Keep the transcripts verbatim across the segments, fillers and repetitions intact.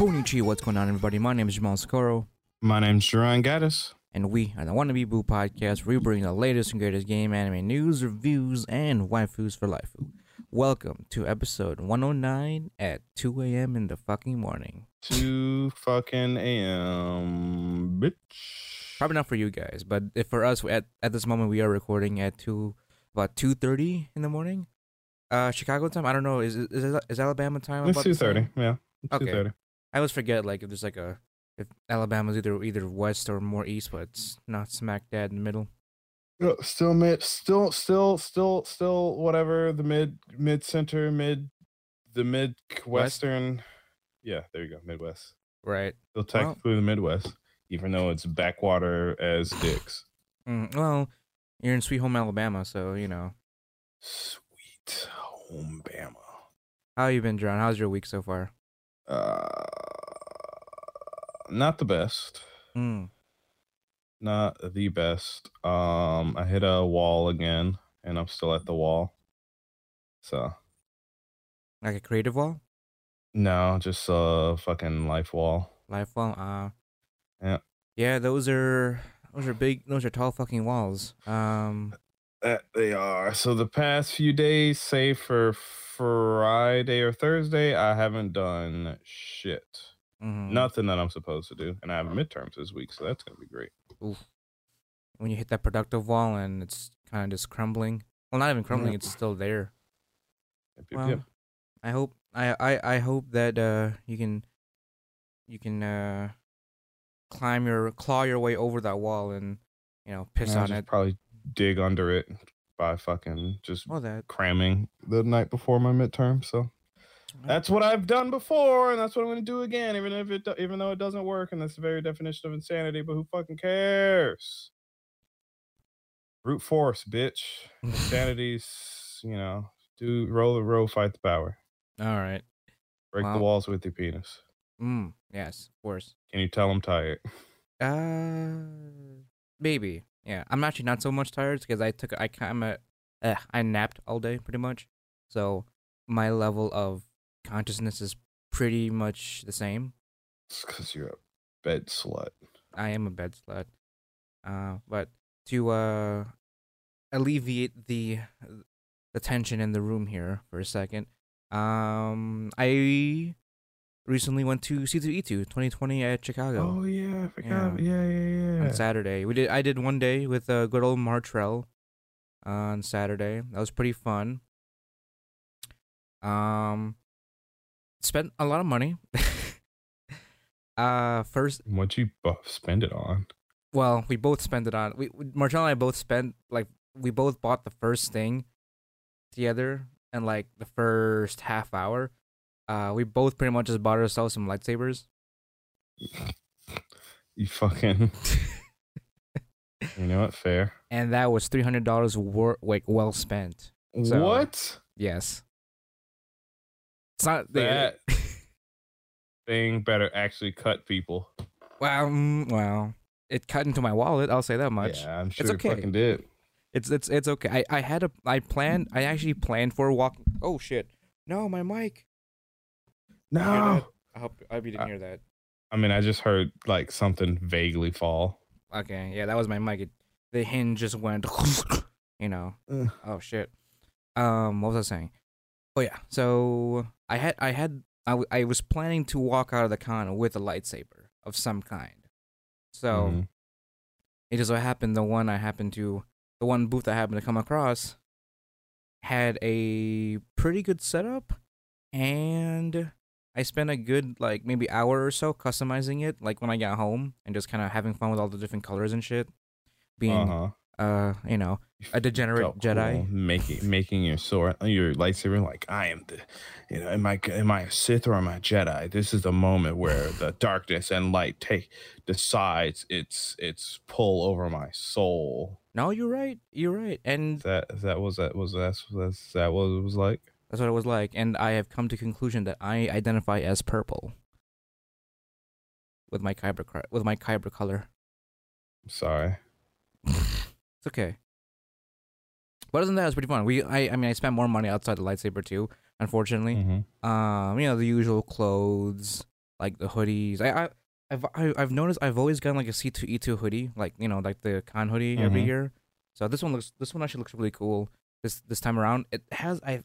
Konnichiwa, what's going on, everybody? My name is Jamal Socorro. My name is Jaron Gaddis. And we are the Wannabe Boo Podcast, where we bring the latest and greatest game, anime news, reviews, and waifus for life. Welcome to episode one oh nine at two a.m. in the fucking morning. two fucking a m, bitch. Probably not for you guys, but if for us, at, at this moment, we are recording at two, about two thirty in the morning. Uh, Chicago time? I don't know. Is is is Alabama time? It's two thirty. Yeah. It's okay. two thirty. I always forget like if there's like a if Alabama's either either west or more east, but it's not smack dab in the middle. Still mid. Still still still still whatever the mid mid center mid the mid western. West? Yeah, there you go. Midwest. Right. Still technically well, the Midwest, even though it's backwater as dicks. Well, you're in Sweet Home Alabama, so you know. Sweet Home Bama. How you been, John? How's your week so far? Uh, not the best. Mm. Not the best. Um, I hit a wall again, and I'm still at the wall. So, like a creative wall? No, just a fucking life wall. Life wall. Uh, yeah. Yeah, those are those are big. Those are tall fucking walls. Um. That they are. So the past few days, save for Friday or Thursday, I haven't done shit. Mm-hmm. Nothing that I'm supposed to do. And I have midterms this week, so that's going to be great. Oof. When you hit that productive wall and it's kind of just crumbling. Well, not even crumbling, It's still there. Yep, yep, well, yep. I hope I, I, I hope that uh, you can you can uh, climb your claw your way over that wall and, you know, piss yeah, on it. Probably dig under it by fucking just well, that. cramming the night before my midterm. So that's what I've done before, and that's what I'm gonna do again, even if it even though it doesn't work, and that's the very definition of insanity. But who fucking cares? Brute force, bitch. Insanity's, you know, do roll the row, fight the power. All right, break well, the walls with your penis. Mm, yes, of course. Can you tell I'm tired? Uh, maybe. Yeah, I'm actually not so much tired because I took I kind of uh, I napped all day pretty much, so my level of consciousness is pretty much the same. It's because you're a bed slut. I am a bed slut. Uh, but to uh alleviate the the tension in the room here for a second, um, I recently went to C two E two twenty twenty at Chicago. Oh yeah, I forgot. Yeah, yeah, yeah. yeah. On Saturday, we did. I did one day with a uh, good old Martrell on Saturday. That was pretty fun. Um, spent a lot of money. uh, first, what you spend it on? Well, we both spent it on. We Martrell and I both spent like we both bought the first thing together, and like the first half hour. Uh, we both pretty much just bought ourselves some lightsabers. You fucking... You know what? Fair. And that was three hundred dollars wor- like, well spent. So, what? Yes. It's not... That they, thing better actually cut people. Well, um, well, it cut into my wallet, I'll say that much. Yeah, I'm sure it's okay. It fucking did. It's it's it's okay. I, I had a... I planned... I actually planned for a walk... Oh, shit. No, my mic. No, I hope I hope you didn't I, hear that. I mean, I just heard like something vaguely fall. Okay, yeah, that was my mic. It, the hinge just went, you know. Ugh. Oh shit. Um, what was I saying? Oh yeah. So I had I had I, w- I was planning to walk out of the con with a lightsaber of some kind. So mm-hmm. it just so happened the one I happened to the one booth I happened to come across had a pretty good setup, and I spent a good, like, maybe hour or so customizing it, like, when I got home, and just kind of having fun with all the different colors and shit. Being, uh-huh. uh, you know, a degenerate so cool. Jedi. Making making your sword, your lightsaber, like, I am the, you know, am I, am I a Sith or am I a Jedi? This is the moment where the darkness and light take, decides its its pull over my soul. No, you're right. You're right. And that that was that was that was that what it was like? That's what it was like, and I have come to conclusion that I identify as purple with my kyber with my kyber color. I'm sorry, it's okay. But other than that, it was pretty fun. We, I, I mean, I spent more money outside the lightsaber too. Unfortunately, mm-hmm. um, you know, the usual clothes, like the hoodies. I, I I've I, I've noticed I've always gotten like a C two E two hoodie, like, you know, like the Khan hoodie mm-hmm. every year. So this one looks this one actually looks really cool this this time around. It has I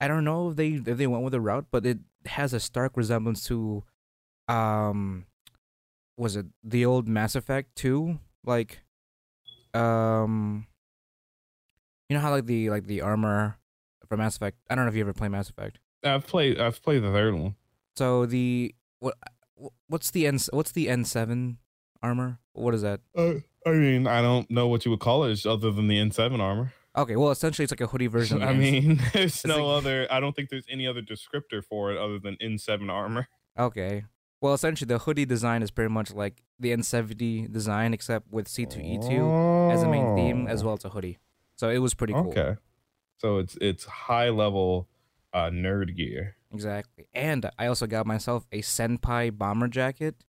I don't know if they if they went with the route, but it has a stark resemblance to um was it the old Mass Effect two, like um you know how like the like the armor from Mass Effect. I don't know if you ever played Mass Effect. I've played I've played the third one. So the what what's the N what's the N seven armor? What is that? Uh, I mean, I don't know what you would call it other than the N seven armor. Okay, well, essentially it's like a hoodie version. I mean, there's it's no like, other. I don't think there's any other descriptor for it other than N seven armor. Okay, well, essentially the hoodie design is pretty much like the N seventy design, except with C two E two oh. as a main theme as well as a hoodie. So it was pretty cool. Okay, so it's it's high level uh, nerd gear. Exactly, and I also got myself a Senpai bomber jacket.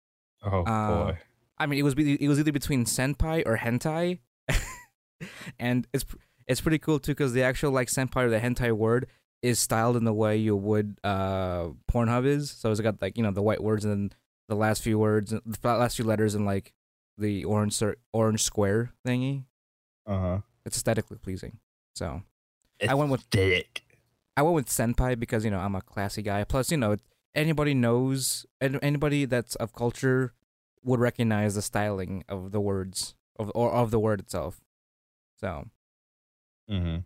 Oh uh, boy! I mean, it was be- it was either between Senpai or hentai, and it's it's pretty cool too because the actual like Senpai or the hentai word is styled in the way you would uh, Pornhub is. So it's got like you know the white words and the last few words, the last few letters, and like the orange cir- orange square thingy. Uh huh. It's aesthetically pleasing. So it's I went with dick. I went with Senpai because, you know, I'm a classy guy. Plus, you know, anybody knows, anybody that's of culture would recognize the styling of the words, of or of the word itself. So, mm-hmm.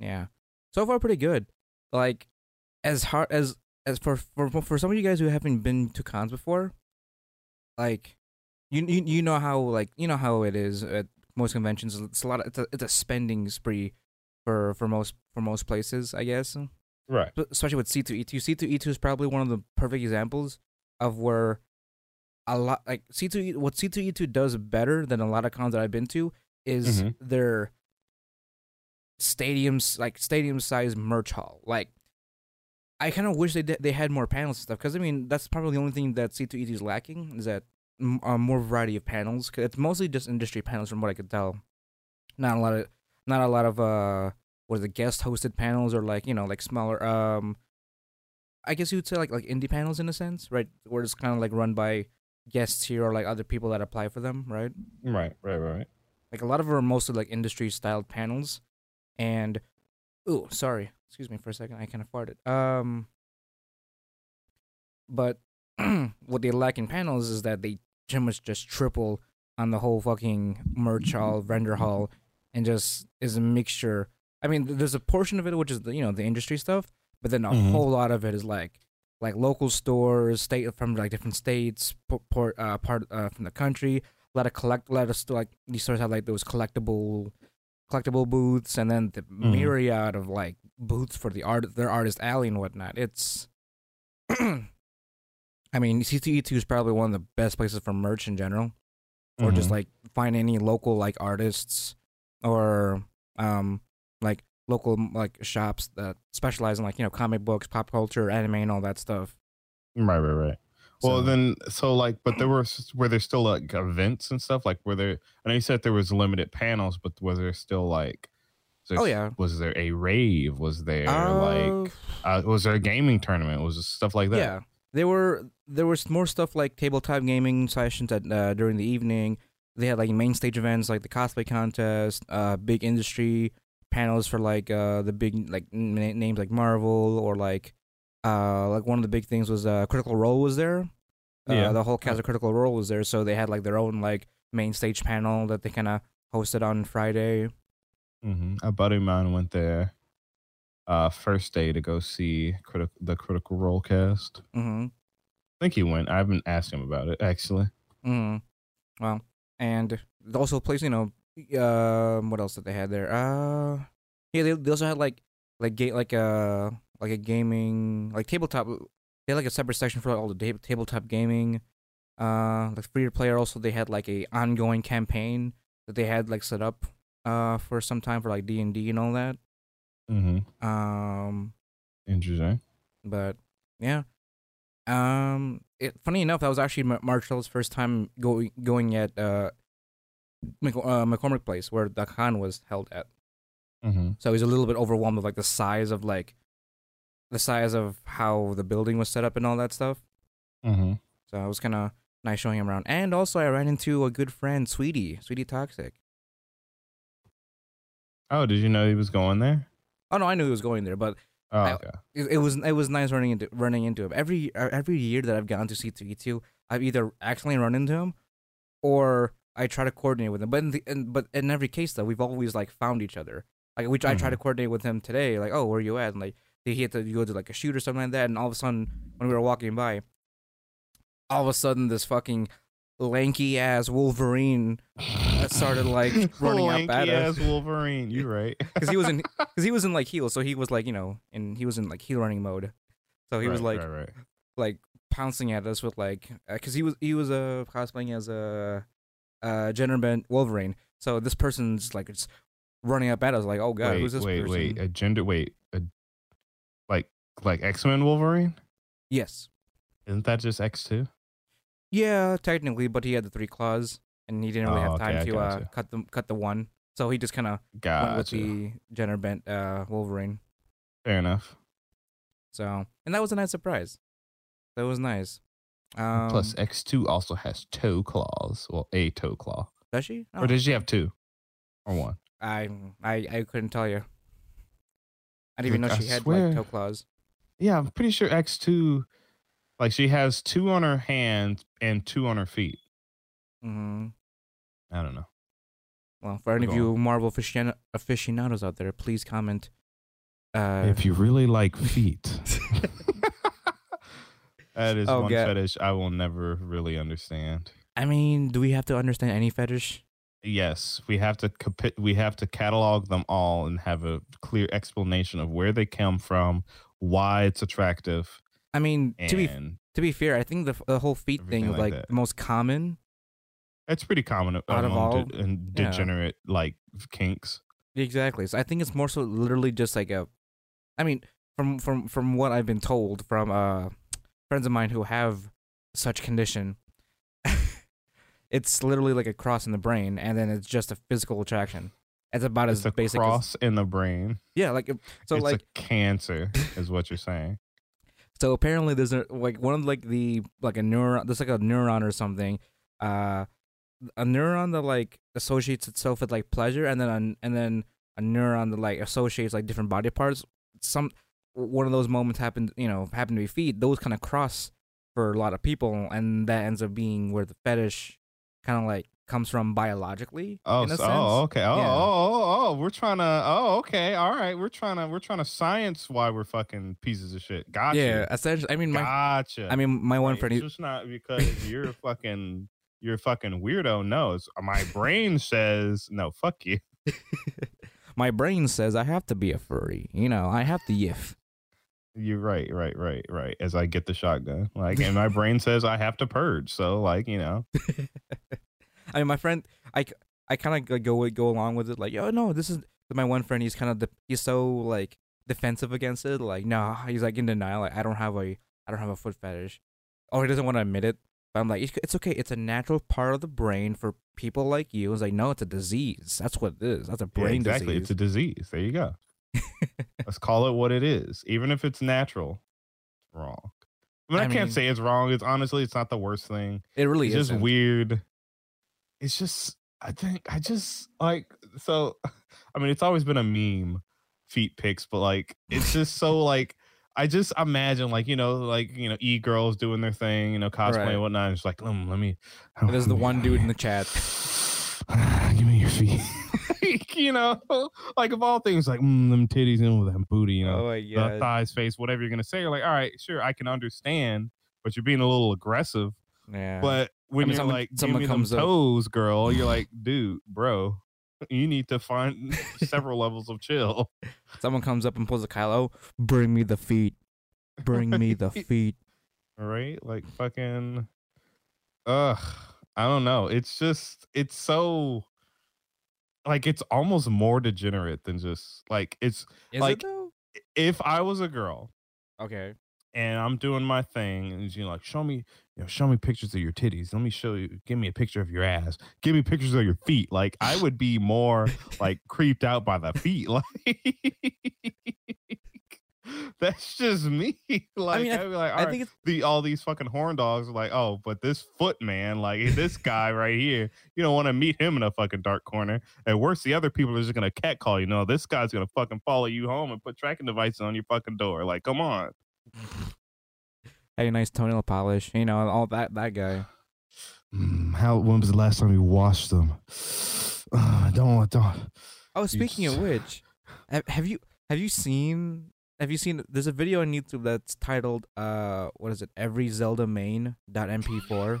yeah. So far, pretty good. Like, as hard as, as for, for for some of you guys who haven't been to cons before, like, you you, you know how, like, you know how it is at most conventions. It's a lot of, it's a, it's a spending spree. For for most for most places, I guess. Right. Especially with C two E two. C two E two is probably one of the perfect examples of where a lot like C two E two what C two E two does better than a lot of cons that I've been to is mm-hmm. their stadiums like stadium size merch hall. Like I kind of wish they did, they had more panels and stuff because I mean that's probably the only thing that C two E two is lacking is that uh, more variety of panels. Cause it's mostly just industry panels from what I could tell. Not a lot of Not a lot of uh, what are the guest hosted panels or like you know like smaller um, I guess you would say like like indie panels in a sense, right? Where it's kind of like run by guests here or like other people that apply for them, right? Right, right, right. Like a lot of them are mostly like industry styled panels, and ooh, sorry, excuse me for a second, I kind of farted. Um, but what they lack in panels is that they pretty much just triple on the whole fucking merch hall, vendor hall. And just is a mixture. I mean, there's a portion of it which is the, you know the industry stuff, but then a mm-hmm. whole lot of it is like like local stores, state from like different states, port uh, part uh, from the country. A lot of collect, a lot of like these stores have like those collectible collectible booths, and then the mm-hmm. myriad of like booths for the art, their artist alley and whatnot. It's, I mean, C two E two is probably one of the best places for merch in general, or mm-hmm. just like find any local like artists. Or um, like local like shops that specialize in like you know comic books, pop culture, anime, and all that stuff. Right, right, right. So, well, then so like, but there were were there still like events and stuff like were there? I know you said there was limited panels, but was there still like? There, oh yeah. Was there a rave? Was there uh, like? Uh, was there a gaming tournament? Was there stuff like that? Yeah, there were. There was more stuff like tabletop gaming sessions at uh, during the evening. They had like main stage events like the cosplay contest, uh, big industry panels for like uh the big like n- names like Marvel or like uh like one of the big things was uh Critical Role was there. Uh, yeah. The whole cast of Critical Role was there, so they had like their own like main stage panel that they kind of hosted on Friday. Mm-hmm. A buddy of mine went there, uh, first day to go see Criti- the Critical Role cast. Mm-hmm. I think he went. I haven't asked him about it actually. Mm. Well. And also, place you know, uh, what else did they had there? Uh, yeah, they, they also had like like ga- like a like a gaming like tabletop. They had like a separate section for like, all the da- tabletop gaming. Uh, like free to player. Also, they had like a ongoing campaign that they had like set up uh for some time for like D and D and all that. Mm-hmm. Um, interesting. But yeah. Um, it, funny enough, that was actually Marshall's first time going going at uh, Mc, uh McCormick Place where the con was held at. Mm-hmm. So he's a little bit overwhelmed with like the size of like the size of how the building was set up and all that stuff. Mm-hmm. So it was kind of nice showing him around. And also I ran into a good friend, Sweetie, Sweetie Toxic. Oh, did you know he was going there? Oh, no, I knew he was going there, but oh, okay. I, it, it was it was nice running into running into him. Every every year that I've gone to C two E two, I've either accidentally run into him or I try to coordinate with him. But in, the, in but in every case, though, we've always, like, found each other. Like, we, mm-hmm. I try to coordinate with him today, like, oh, where are you at? And, like, did he have to go to, like, a shoot or something like that? And all of a sudden, when we were walking by, all of a sudden, this fucking lanky-ass Wolverine started, like, running up at us. Lanky-ass Wolverine, you're right. Because he was in, because he was in, like, heel, so he was, like, you know, and he was in, like, heel running mode. So he right, was, like, right, right. like, pouncing at us with, like, because uh, he was, he was uh, cosplaying as a uh, gender-bent Wolverine. So this person's, like, it's running up at us, like, oh, God, wait, who's this wait, person? Wait, wait, wait, a gender, wait, a, like, like X-Men Wolverine? Yes. Isn't that just X two? Yeah, technically, but he had the three claws, and he didn't really oh, have time okay, to uh, cut the cut the one, so he just kind of went with the gender bent uh, Wolverine. Fair enough. So, and that was a nice surprise. That was nice. Um, Plus, X two also has toe claws. Well, a toe claw. Does she? Oh. Or does she have two, or one? I I I couldn't tell you. I didn't even know she I had swear. like toe claws. Yeah, I'm pretty sure X two. Like, she has two on her hands and two on her feet. Mm-hmm. I don't know. Well, for any of you Marvel aficionados out there, please comment. Uh, if you really like feet. That is oh, one God. fetish I will never really understand. I mean, do we have to understand any fetish? Yes. We have to compi- we have to catalog them all and have a clear explanation of where they come from, why it's attractive. I mean, and to be to be fair, I think the, the whole feet thing is like, like the most common. It's pretty common out of all de- and degenerate yeah. like kinks. Exactly. So I think it's more so literally just like a. I mean, from from from what I've been told from uh, friends of mine who have such condition, it's literally like a cross in the brain, and then it's just a physical attraction. It's about it's as a basic cross as, in the brain. Yeah, like so, it's like a cancer is what you're saying. So apparently there's a, like one of like the like a neuron there's like a neuron or something, uh, a neuron that like associates itself with like pleasure, and then a, and then a neuron that like associates like different body parts. Some one of those moments happened, you know, happened to be feet. Those kind of cross for a lot of people, and that ends up being where the fetish kind of like comes from biologically. Oh, in a so, sense. oh, okay. Oh, yeah. oh, oh, oh, we're trying to. Oh, okay. All right. We're trying to. We're trying to science why we're fucking pieces of shit. Gotcha. Yeah. Essentially, I mean, my, gotcha. I mean, my one friend. It's just not because you're fucking. You're fucking weirdo. No, it's, my brain says no. Fuck you. My brain says I have to be a furry. You know, I have to yiff. You're right, right, right, right. As I get the shotgun, like, and my brain says I have to purge. So, like, you know. I mean, my friend, I, I kind of go go along with it, like, yo, no, this is my one friend. He's kind of de- he's so like defensive against it, like, no, nah, he's like in denial. Like, I don't have a I don't have a foot fetish, or he doesn't want to admit it. But I'm like, it's okay. It's a natural part of the brain for people like you. It's like, no, it's a disease. That's what it is. That's a brain yeah, exactly. disease. Exactly, it's a disease. There you go. Let's call it what it is, even if it's natural. Wrong. I mean, I, I can't mean, say it's wrong. It's honestly, it's not the worst thing. It really is just weird. It's just, I think, I just, like, so, I mean, it's always been a meme, feet pics, but, like, it's just so, like, I just imagine, like, you know, like, you know, e-girls doing their thing, you know, cosplay right. and whatnot, and just like, mm, let me. There's let the me, one dude in the chat. Give me your feet. Like, you know, like, of all things, like, mm, them titties and with that booty, you know, oh, yeah. the thighs, face, whatever you're going to say. You're like, all right, sure, I can understand, but you're being a little aggressive. Yeah. But when I mean, you're someone, like, someone give me comes them toes, up. girl, you're like, dude, bro, you need to find several levels of chill. Someone comes up and pulls a Kylo, bring me the feet. Bring me the feet. Right? Like, fucking, ugh, I don't know. It's just, it's so, like, it's almost more degenerate than just, like, it's, Is like, it though? If I was a girl. Okay. And I'm doing my thing, and you're like, show me, you know, show me pictures of your titties. Let me show you. Give me a picture of your ass. Give me pictures of your feet. Like, I would be more like creeped out by the feet. Like, that's just me. Like, I mean, I, I'd be like, all I right, think it's, the, all these fucking horn dogs are like, oh, but this foot man, like this guy right here, you don't want to meet him in a fucking dark corner. And worse, the other people are just gonna catcall you. No, this guy's gonna fucking follow you home and put tracking devices on your fucking door. Like, come on. Hey, nice toenail polish. You know, all that that guy. Mm, how? When was the last time you washed them? Uh, don't don't. Oh, speaking of which, have you have you seen have you seen? There's a video on YouTube that's titled uh, what is it? Every Zelda main dot M P four.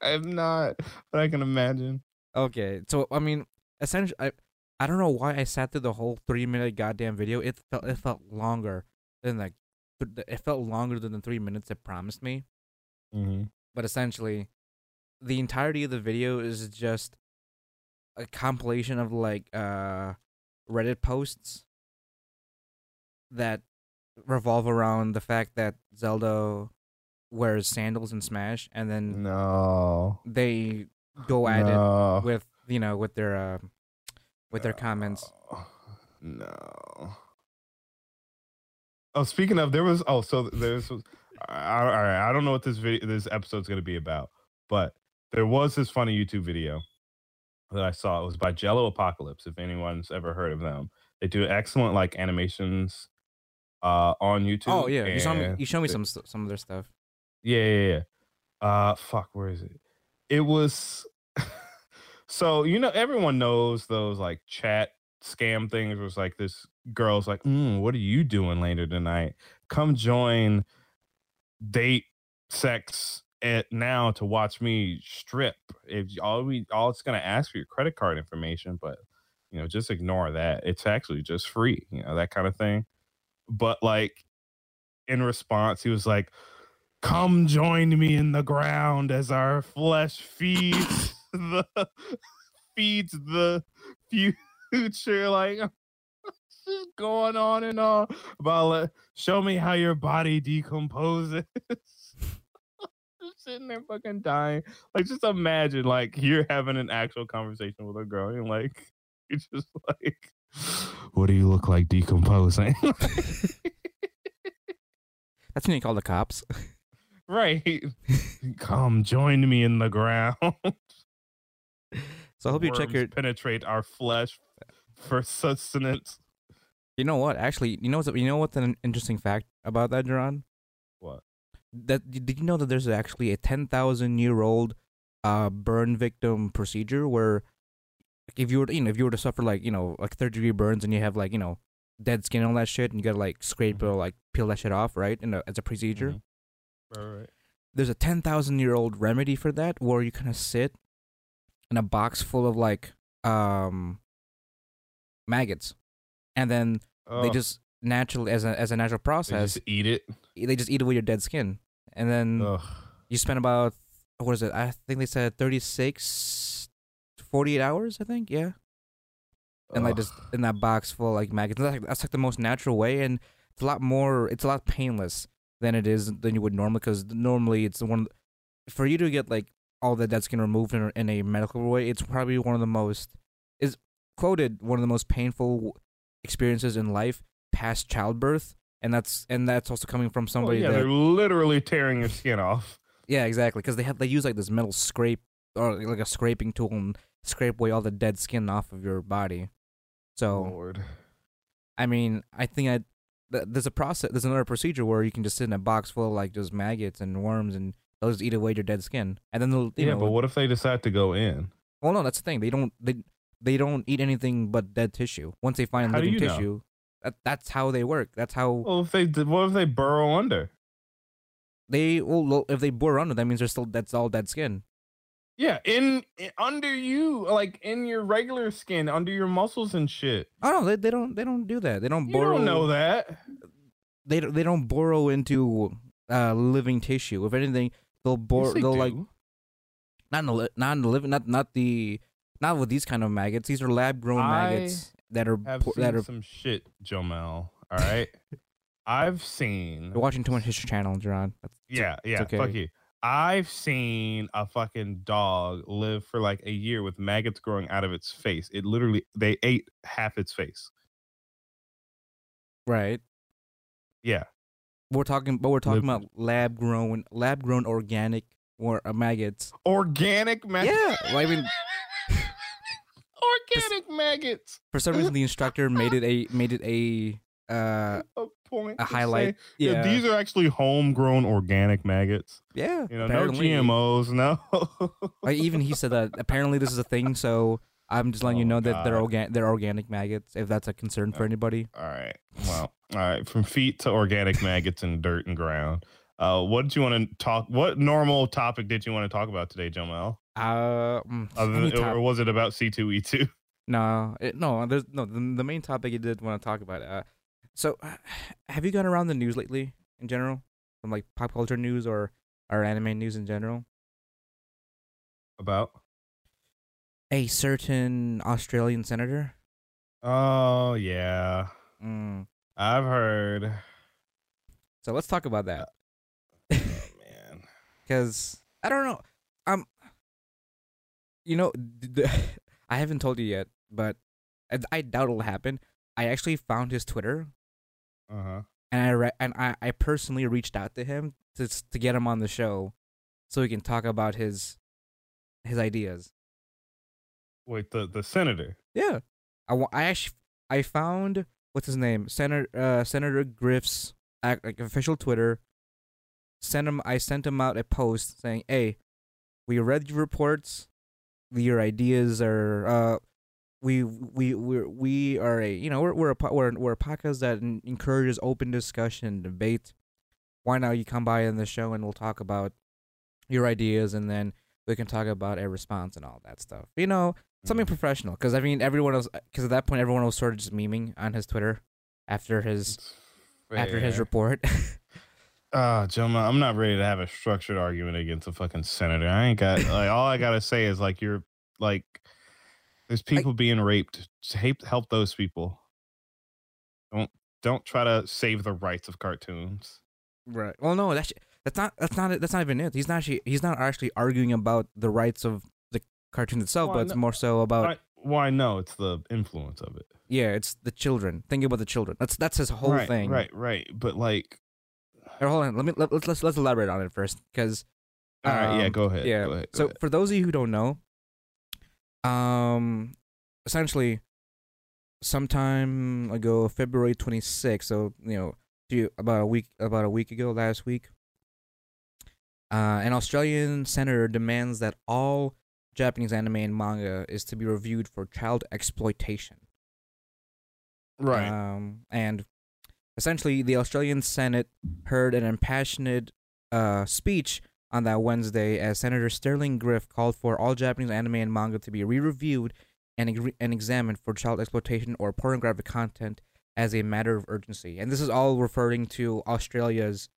I'm not, but I can imagine. Okay, so I mean, essentially, I I don't know why I sat through the whole three minute goddamn video. It felt it felt longer than like it felt longer than the three minutes it promised me. Mm-hmm. But essentially, the entirety of the video is just a compilation of like uh, Reddit posts that revolve around the fact that Zelda wears sandals in Smash, and then no. they go at no. it with you know with their uh, with no. their comments. No. Oh, speaking of, there was oh so there's all right. I don't know what this video, this episode's gonna be about, but there was this funny YouTube video that I saw. It was by Jello Apocalypse, if anyone's ever heard of them. They do excellent like animations uh on YouTube. Oh yeah, you showed me you showed me they, some some of their stuff. Yeah, yeah, yeah. Uh fuck, where is it? It was so you know everyone knows those like chat scam things where it's like this girl's like, mm, what are you doing later tonight? Come join date sex at now to watch me strip. If all we all it's gonna ask for your credit card information, but you know, just ignore that. It's actually just free, you know, that kind of thing. But like in response, he was like, come join me in the ground as our flesh feeds the feeds the future. Like just going on and on about like, show me how your body decomposes. Sitting there fucking dying. Like, just imagine, like, you're having an actual conversation with a girl, and, like, you're just like, what do you look like decomposing? That's when you call the cops. Right. Come join me in the ground. So I hope you Worms check your... penetrate our flesh for sustenance. You know what? Actually, you know what's, you know what's an interesting fact about that, Jaron? What? That did you know that there's actually a ten thousand year old uh burn victim procedure where if you were to, you know if you were to suffer like you know like third degree burns and you have like you know dead skin and all that shit and you gotta like scrape mm-hmm. or like peel that shit off right and as a procedure mm-hmm. all right there's a ten thousand year old remedy for that where you kind of sit in a box full of like um maggots and then oh. they just naturally as a as a natural process they just eat it they just eat away your dead skin and then Ugh. you spend about what is it I think they said thirty-six to forty-eight hours I think yeah and Ugh. like just in that box full of like maggots that's like, that's like the most natural way and it's a lot more it's a lot painless than it is than you would normally because normally it's the one for you to get like all the dead skin removed in, in a medical way it's probably one of the most is quoted one of the most painful experiences in life past childbirth, and that's and that's also coming from somebody. Oh, yeah, that, they're literally tearing your skin off. Yeah, exactly, because they have they use like this metal scrape or like a scraping tool and scrape away all the dead skin off of your body. So, Lord. I mean, I think I th- there's a process. There's another procedure where you can just sit in a box full of like just maggots and worms, and they'll just eat away your dead skin. And then they'll you yeah, know, but what if they decide to go in? Well, no, that's the thing. They don't they they don't eat anything but dead tissue. Once they find How living do you tissue. Know? That, that's how they work. That's how. Well, if they what if they burrow under? They well, if they burrow under, that means they're still that's all dead skin. Yeah, in, in under you, like in your regular skin, under your muscles and shit. Oh no, they they don't they don't do that. They don't you burrow. Don't know that. They they don't burrow into uh, living tissue. If anything, they'll burrow. Yes, they they'll do. like not in the not in the living not not the not with these kind of maggots. These are lab grown I... maggots. That are I've po- seen that are some shit, Jomel. All right, I've seen. You're watching too much History Channel, Jaron. That's, yeah, yeah. Okay. Fuck you. I've seen a fucking dog live for like a year with maggots growing out of its face. It literally they ate half its face. Right. Yeah. We're talking, but we're talking Lib- about lab grown, lab grown organic or uh, maggots. Organic maggots. Yeah. Well, I mean, organic for, maggots. For some reason, the instructor made it a made it a uh a, point a highlight. Yeah. yeah. These are actually homegrown organic maggots. Yeah. You know, no G M Os. No. Like, even he said that. Apparently, this is a thing. So. I'm just letting oh, you know that God. they're organ they're organic maggots, if that's a concern for anybody. All right. Well, all right. From feet to organic maggots and dirt and ground. Uh, what did you want to talk? What normal topic did you want to talk about today, Jamal? Uh, Other than, or was it about C two E two? No, it, no. There's no the, the main topic you did want to talk about. Uh, so, uh, have you gone around the news lately in general, from like pop culture news or or anime news in general? About. A certain Australian senator. Oh yeah, mm. I've heard. So let's talk about that, uh, man. Because I don't know. Um, you know, the, I haven't told you yet, but I, I doubt it'll happen. I actually found his Twitter, uh huh, and I re- and I, I personally reached out to him to to get him on the show, so we can talk about his his ideas. Wait, the, the senator. Yeah, I, I actually I found what's his name, Senator uh, Senator Griff's like official Twitter. Sent him. I sent him out a post saying, "Hey, we read your reports. Your ideas are uh, we we we we are a you know we're we're a we're, we're a podcast that encourages open discussion and debate. Why not you come by on the show and we'll talk about your ideas and then we can talk about a response and all that stuff. You know." Something professional, because I mean, everyone else. Because at that point, everyone was sort of just memeing on his Twitter after his Fair. after his report. Ah, uh, Joma, I'm not ready to have a structured argument against a fucking senator. I ain't got like all I gotta say is like you're like there's people I, being raped. Help help those people. Don't don't try to save the rights of cartoons. Right. Well, no, that's that's not that's not that's not even it. He's not actually, he's not actually arguing about the rights of cartoon itself, well, but it's more so about why no, it's the influence of it. Yeah, it's the children. Think about the children. That's that's his whole right, thing. Right, right, But like, right, hold on. Let me let, let's let's let's elaborate on it first, because. Um, All right. Yeah. Go ahead. Yeah. Go ahead, go so ahead. For those of you who don't know, um, essentially, sometime ago, February twenty-sixth. So you know, few, about a week, about a week ago, last week. Uh, an Australian senator demands that all Japanese anime and manga is to be reviewed for child exploitation. Right. Um, and essentially, the Australian Senate heard an impassioned uh, speech on that Wednesday as Senator Sterling Griff called for all Japanese anime and manga to be re-reviewed and, ag- and examined for child exploitation or pornographic content as a matter of urgency. And this is all referring to Australia's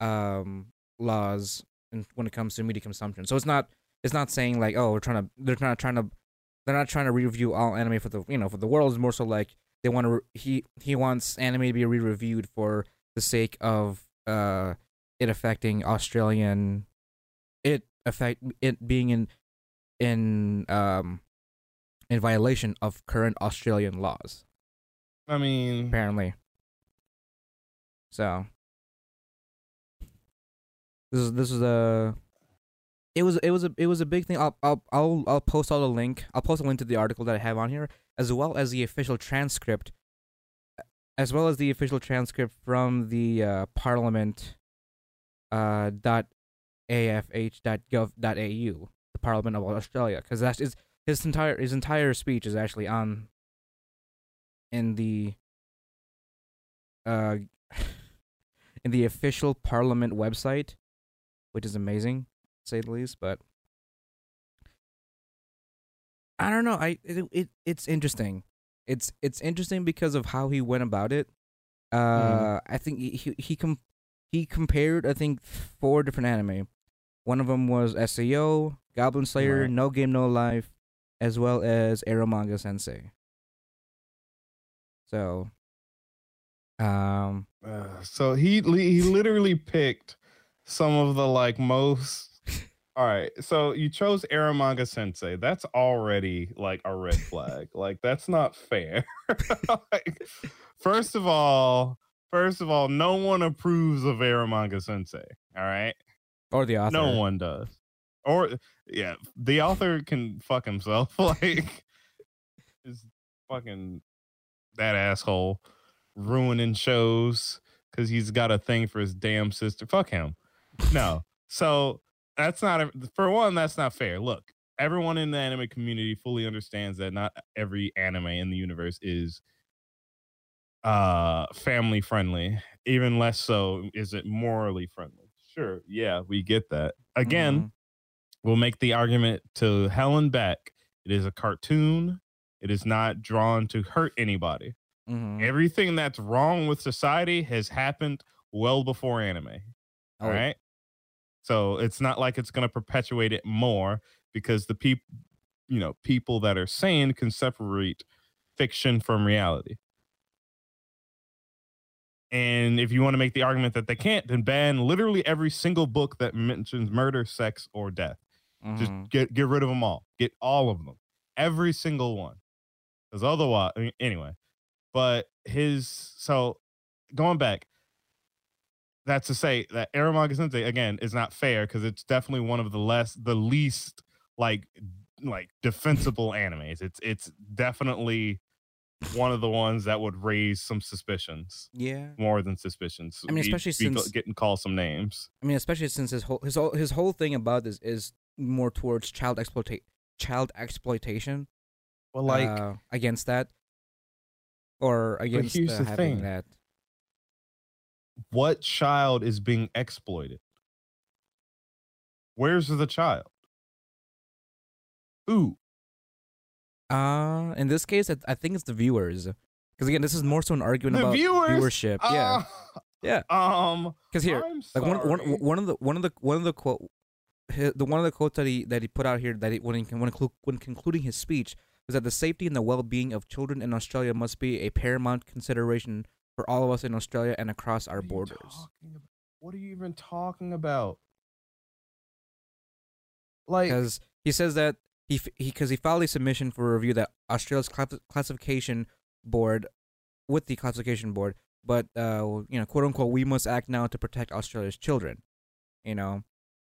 um, laws in, when it comes to media consumption. So it's not... It's not saying like, oh, we're trying to. They're not trying to. They're not trying to review all anime for the you know for the world. It's more so like they want to. Re- he he wants anime to be re-reviewed for the sake of uh it affecting Australian, it affect it being in in um in violation of current Australian laws. I mean, apparently. So this is this is a. It was it was a it was a big thing. I'll I'll I'll I'll post all the link. I'll post a link to the article that I have on here, as well as the official transcript, as well as the official transcript from the uh, Parliament. Uh, dot afh dot gov dot a u, the Parliament of Australia, because that's his, his entire his entire speech is actually on. In the. Uh, in the official Parliament website, which is amazing. Say the least, but I don't know. I it, it it's interesting. It's it's interesting because of how he went about it. Uh, mm. I think he he com- he compared I think four different anime. One of them was S A O, Goblin Slayer, right. No Game No Life, as well as Eromanga Sensei. So, um, uh, so he he literally picked some of the like most. All right, so you chose Eromanga Sensei. That's already like a red flag. Like, that's not fair. Like, first of all, first of all, no one approves of Eromanga Sensei. All right, or the author. No one does. Or yeah, the author can fuck himself. Like, is fucking that asshole ruining shows because he's got a thing for his damn sister. Fuck him. No, so. That's not, a, for one, that's not fair. Look, everyone in the anime community fully understands that not every anime in the universe is uh, family friendly. Even less so, is it morally friendly? Sure, yeah, we get that. Again, mm-hmm. we'll make the argument to hell and back. It is a cartoon. It is not drawn to hurt anybody. Mm-hmm. Everything that's wrong with society has happened well before anime. All oh. right? So it's not like it's going to perpetuate it more because the people, you know, people that are sane can separate fiction from reality. And if you want to make the argument that they can't, then ban literally every single book that mentions murder, sex, or death. Mm-hmm. Just get get rid of them all. Get all of them. Every single one. Because otherwise, I mean, anyway. But his, so going back. That's to say that Eromanga Sensei, again, is not fair because it's definitely one of the less, the least like, like defensible animes. It's it's definitely one of the ones that would raise some suspicions. Yeah, more than suspicions. I mean, especially be, be since getting called some names. I mean, especially since his whole his whole, his whole thing about this is more towards child exploita- child exploitation. Well, like uh, against that, or against the, the having thing. that. What child is being exploited? Where's the child? Who? Uh, in this case, I, I think it's the viewers. Because again, this is more so an argument the about viewers? viewership. Uh, yeah, yeah. Um, because here, I'm like one, one, one of the one of the one of the quote, his, the one of the quotes that he that he put out here that he, when he, when, when concluding his speech was that the safety and the well-being of children in Australia must be a paramount consideration for all of us in Australia and across our borders. What are you even talking about? Like, because he says that he because he, he filed a submission for a review that Australia's class, classification board with the classification board, but uh, you know, quote unquote, we must act now to protect Australia's children. You know,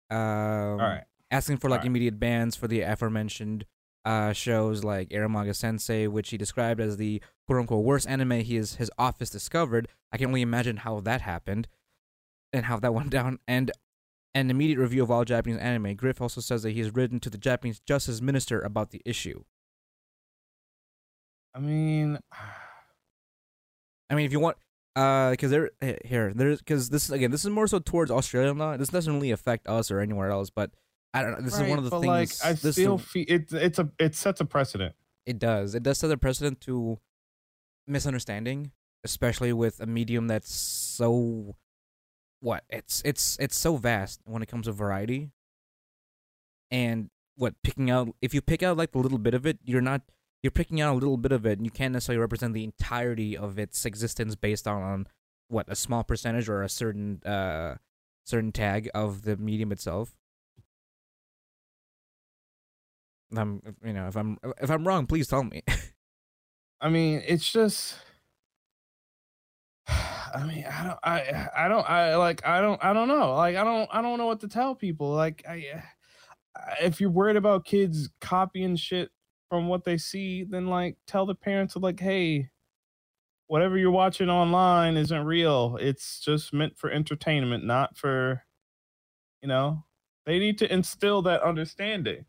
um, all right, asking for like all immediate right. bans for the aforementioned uh, shows like Eromanga Sensei, which he described as the "quote unquote" worst anime he is his office discovered. I can only imagine how that happened, and how that went down. And an immediate review of all Japanese anime. Griff also says that he has written to the Japanese Justice Minister about the issue. I mean, I mean, if you want, uh, because there here there's because this again this is more so towards Australia now. This doesn't really affect us or anywhere else. But I don't know. This right, is one of the but things. Like, I this still feel it. It's a it sets a precedent. It does. It does set a precedent to misunderstanding, especially with a medium that's so what it's it's it's so vast when it comes to variety, and what picking out if you pick out like the little bit of it, you're not you're picking out a little bit of it, and you can't necessarily represent the entirety of its existence based on, on what a small percentage or a certain uh certain tag of the medium itself. I'm you know if I'm if I'm wrong, please tell me. I mean, it's just. I mean, I don't, I, I don't, I like, I don't, I don't know. Like, I don't, I don't know what to tell people. Like, I, if you're worried about kids copying shit from what they see, then like, tell the parents of like, hey, whatever you're watching online isn't real. It's just meant for entertainment, not for, you know, they need to instill that understanding.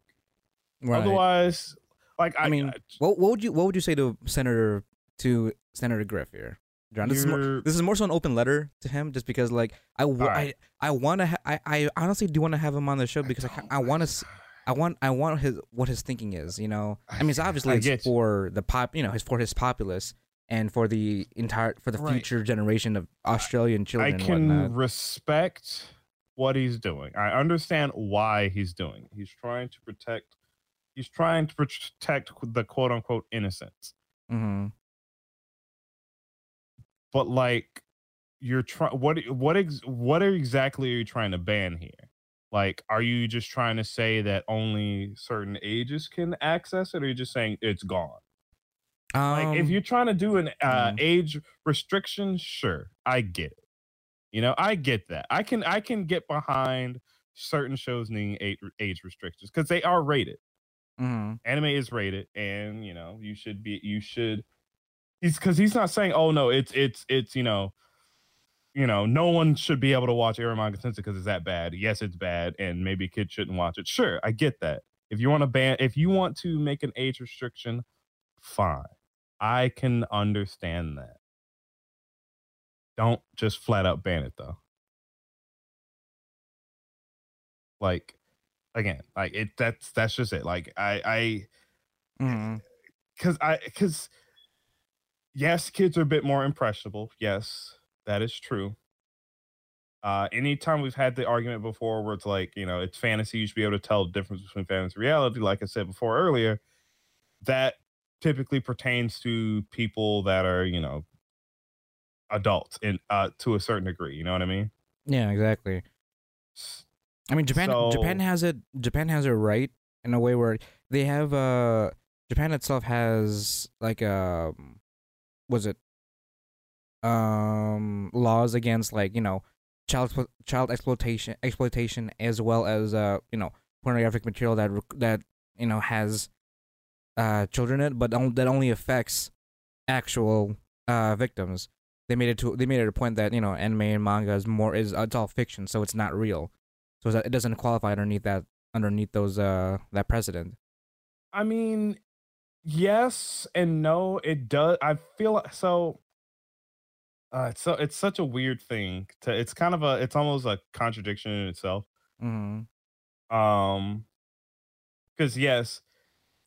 Right. Otherwise. Like, I, I mean, I, what, what would you what would you say to Senator to Senator Griff here, John? This is more, this is more so an open letter to him, just because like I w- right. I, I want to ha- I, I honestly do want to have him on the show because I I want to I want I want his what his thinking is, you know. I mean, it's obviously it's for the pop, you know, it's for his populace and for the entire for the right. future generation of Australian children. I and can whatnot. respect what he's doing. I understand why he's doing. He's trying to protect. He's trying to protect the quote unquote innocence. Mm-hmm. But like, you're trying, what, what, ex- what exactly are you trying to ban here? Like, are you just trying to say that only certain ages can access it, or are you just saying it's gone? Um, like, if you're trying to do an uh, age restriction, sure, I get it. You know, I get that. I can I can get behind certain shows needing age, age restrictions because they are rated. Mm-hmm. Anime is rated, and you know you should be. You should. He's because he's not saying, oh no, it's it's it's you know. You know, no one should be able to watch Eromanga Sensei because it's that bad. Yes, it's bad, and maybe kids shouldn't watch it. Sure, I get that. If you want to ban, if you want to make an age restriction, fine. I can understand that. Don't just flat out ban it though. Like, again, like it. That's that's just it. Like I, I, because mm. I, because yes, kids are a bit more impressionable. Yes. That is true. Uh, anytime we've had the argument before where it's like, you know, it's fantasy, you should be able to tell the difference between fantasy and reality, like I said before earlier, that typically pertains to people that are, you know, adults in, uh, to a certain degree. You know what I mean? Yeah, exactly. I mean, Japan so, Japan has it Japan has it right in a way where they have, uh, Japan itself has, like, a, was it? Um, laws against, like, you know, child child exploitation, exploitation, as well as uh, you know, pornographic material that that you know has uh children in it, but that only affects actual uh victims. They made it to they made it a point that you know, anime and manga is more is it's all fiction, so it's not real, so it doesn't qualify underneath that underneath those uh that precedent. I mean, yes and no, it does. I feel so. Uh, it's so it's such a weird thing to it's kind of a it's almost a contradiction in itself. Mm-hmm. Um, because yes,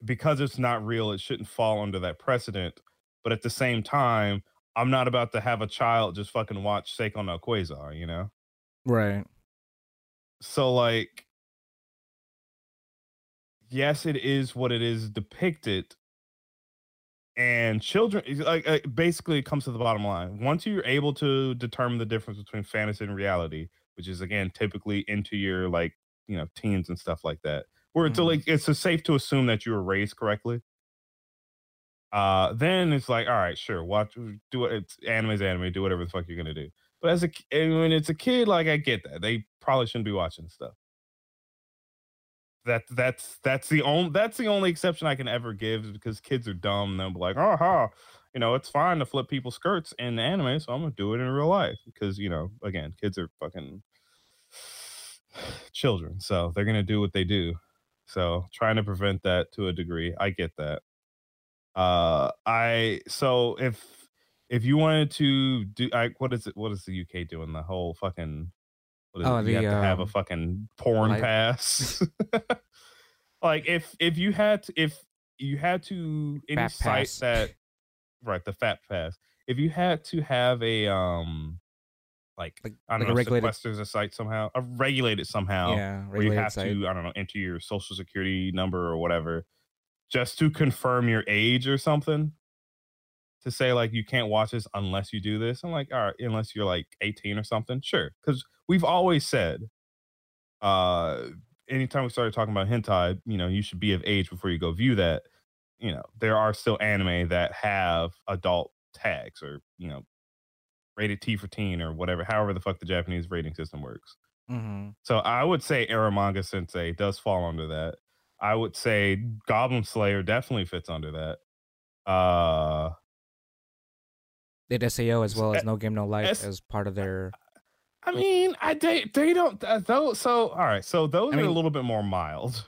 because it's not real, it shouldn't fall under that precedent. But at the same time, I'm not about to have a child just fucking watch Seikon no Qwaser, you know? Right. So like, yes, it is what it is depicted. And children, like, basically, it comes to the bottom line. Once you're able to determine the difference between fantasy and reality, which is again typically into your like you know teens and stuff like that, where mm-hmm. it's like it's safe to assume that you were raised correctly. Uh, then it's like, all right, sure, watch, do what it's anime's anime, do whatever the fuck you're gonna do. But as a when it's a kid, like I get that they probably shouldn't be watching stuff. That that's that's the only that's the only exception I can ever give is because kids are dumb and they'll be like, oh ha, you know, it's fine to flip people's skirts in anime, so I'm gonna do it in real life. Because, you know, again, kids are fucking children, so they're gonna do what they do. So trying to prevent that to a degree, I get that. Uh I so if if you wanted to do like what is it what is the U K doing? The whole fucking Oh, you the, have to um, have a fucking porn life. pass. Like if if you had to, if you had to any fat site pass. that right the fat pass. If you had to have a um like, like I don't like know sequesters a site somehow a regulated somehow yeah, where you have site. to I don't know enter your social security number or whatever just to confirm your age or something to say like you can't watch this unless you do this. I'm like all right unless you're like eighteen or something sure because. We've always said, uh, anytime we started talking about hentai, you know, you should be of age before you go view that. You know, there are still anime that have adult tags or, you know, rated T for teen or whatever, however the fuck the Japanese rating system works. Mm-hmm. So I would say Eromanga Sensei does fall under that. I would say Goblin Slayer definitely fits under that. Uh, they did S A O as well as No Game No Life S- as part of their... I mean, I they, they don't uh, though. So all right, so those I mean, are a little bit more mild,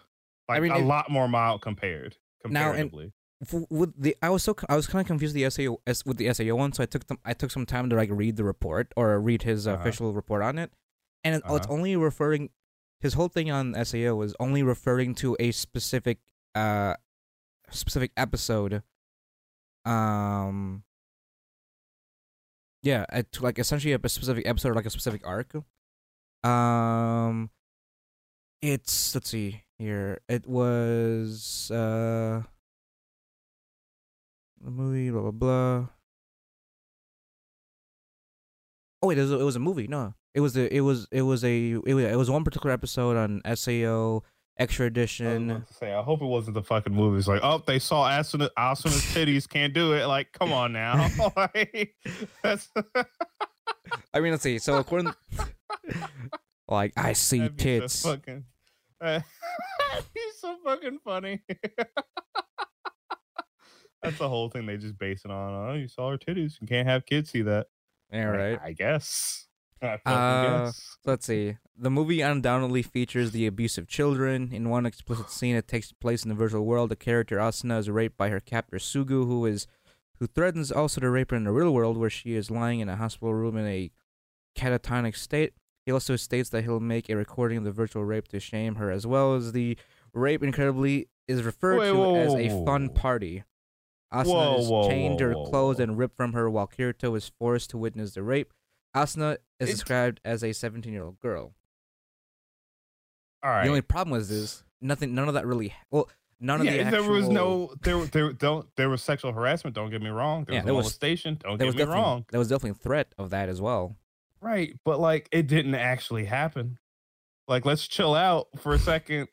like I mean, a it, lot more mild compared comparatively. Now, and with the I was so I was kind of confused the S A O with the S A O one, so I took them I took some time to like read the report or read his uh, uh-huh. official report on it, and it, uh-huh. it's only referring his whole thing on S A O was only referring to a specific uh specific episode. Um. Yeah, to like essentially a specific episode, or like a specific arc. Um, it's let's see here. It was uh, the movie, blah blah blah. Oh wait, it was, it was a movie. No, It was a, it was it was a it was, it was one particular episode on S A O Extra Edition. I was about to say, I hope it wasn't the fucking movie. It's like, oh, they saw Asuna's titties, can't do it. Like, come on now. Like, that's... I mean, let's see. So according, like, I see tits. So fucking... He's so fucking funny. That's the whole thing. They just base it on. Oh, you saw her titties. You can't have kids see that. All right. I guess. I uh, guess. Let's see. The movie undoubtedly features the abuse of children. In one explicit scene that takes place in the virtual world, the character Asuna is raped by her captor Sugu, who is, who threatens also to rape her in the real world, where she is lying in a hospital room in a catatonic state. He also states that he'll make a recording of the virtual rape to shame her, as well as the rape. Incredibly, is referred Wait, to whoa, as a fun party. Asuna whoa, is whoa, chained whoa, her whoa, clothes whoa. and ripped from her, while Kirito is forced to witness the rape. Asuna is it's... described as a seventeen-year-old girl. All right. The only problem was this: nothing, none of that really. Well, none of yeah, the actual. There was no. There, there don't. There was sexual harassment. Don't get me wrong. There yeah, was there molestation. Was, don't get me wrong. There was definitely a threat of that as well. Right, but like it didn't actually happen. Like, let's chill out for a second.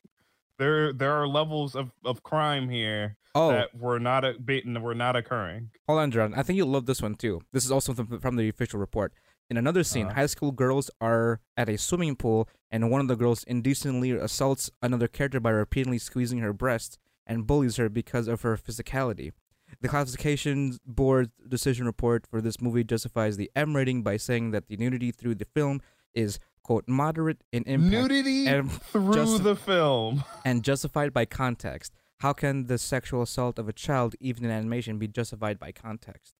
There, there are levels of, of crime here oh. that were not a bit and were not occurring. Hold on, John. I think you'll love this one too. This is also from, from the official report. In another scene, uh-huh. high school girls are at a swimming pool, and one of the girls indecently assaults another character by repeatedly squeezing her breast and bullies her because of her physicality. The classification board's decision report for this movie justifies the M rating by saying that the nudity through the film is, quote, moderate in impact. Nudity and through justi- the film. And justified by context. How can the sexual assault of a child, even in animation, be justified by context?